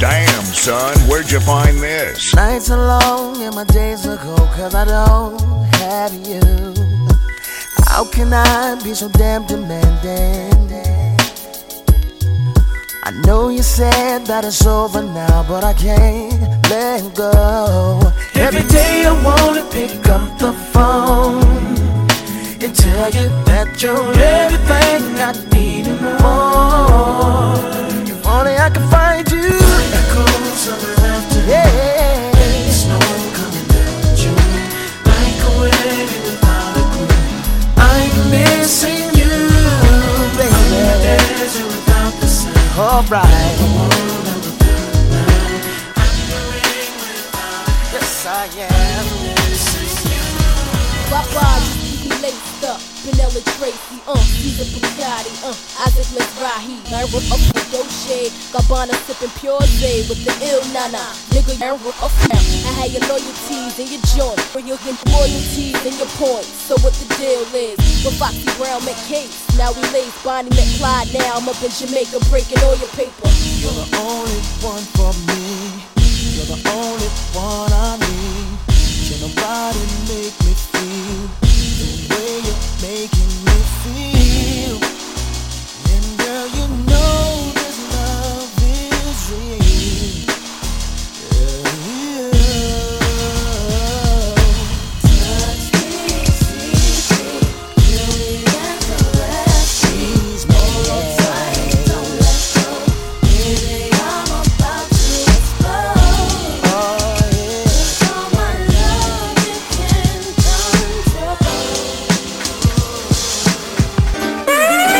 Damn, son, where'd you find this? Nights are long and my days are cold, cause I don't have you. How can I be so damn demanding? I know you said that it's over now, but I can't let go. Every day I wanna pick up the phone and tell you that you're everything I need and more. If only I could find you. Miracles of an afternoon. Yeah. Ain't snow coming down in June. Microwave in the powder room. I'm missing you, baby. I'm in the desert without the sun. All right. The world of the night. I'm the ring without a crown. Yes, I am. I'm missing you. Bye-bye. Laced up, Penelope Tracy, uh, he's a Bugatti, uh, Isaac Mizrahi, Aaron up with Doche, Gabbana sipping pure Zay with the ill nana, nigga, Aaron up now, I had your loyalties and your joints, for your loyalties and your points, so what the deal is, with Foxy Brown met Kate, now we lace, Bonnie met Clyde, now I'm up in Jamaica breaking all your paper. You're the only one for me, you're the only one I need, can nobody make me feel making me feel, and girl, you know this love is real. Yeah. Touch me, squeeze me, till we get the last piece. Hold on tight, don't let go, baby, I'm about to explode. Oh yeah, with all my love, you can control. Just do it right, baby. Look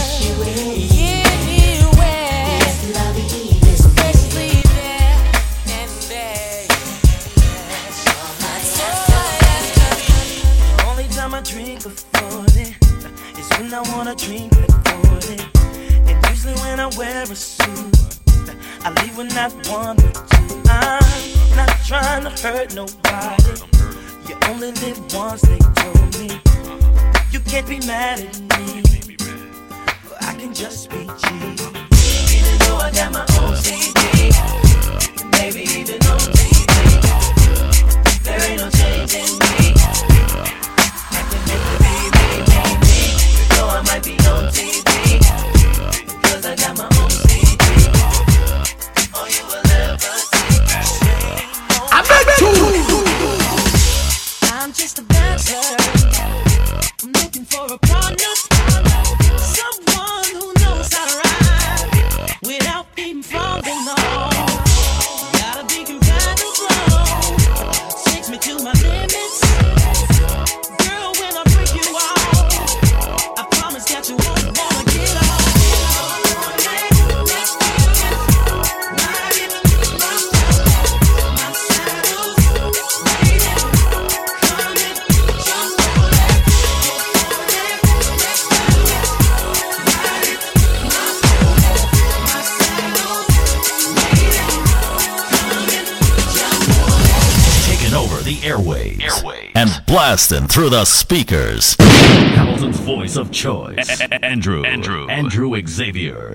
at you anywhere. ain't good for it. And usually when I wear a suit, I leave with not one or two. I'm not trying to hurt nobody. You only live once, they told me. You can't be mad at me, but I can just be G. Even though I got my own T V, maybe even on T V, there ain't no change in me. I can make it be me, me, me. Though I might be on T V, because I got my own T V. All you will ever see. I'm back too. I'm just a bachelor. I'm looking for a partner, someone who knows how to ride without even falling off. Gotta be compatible, takes me to my limits. Girl, when I break you off, I promise that you won't wanna get airwaves, airwaves, and blasting through the speakers. Hamilton's voice of choice. A- A- Andrew, Andrew, Andrew Xavier.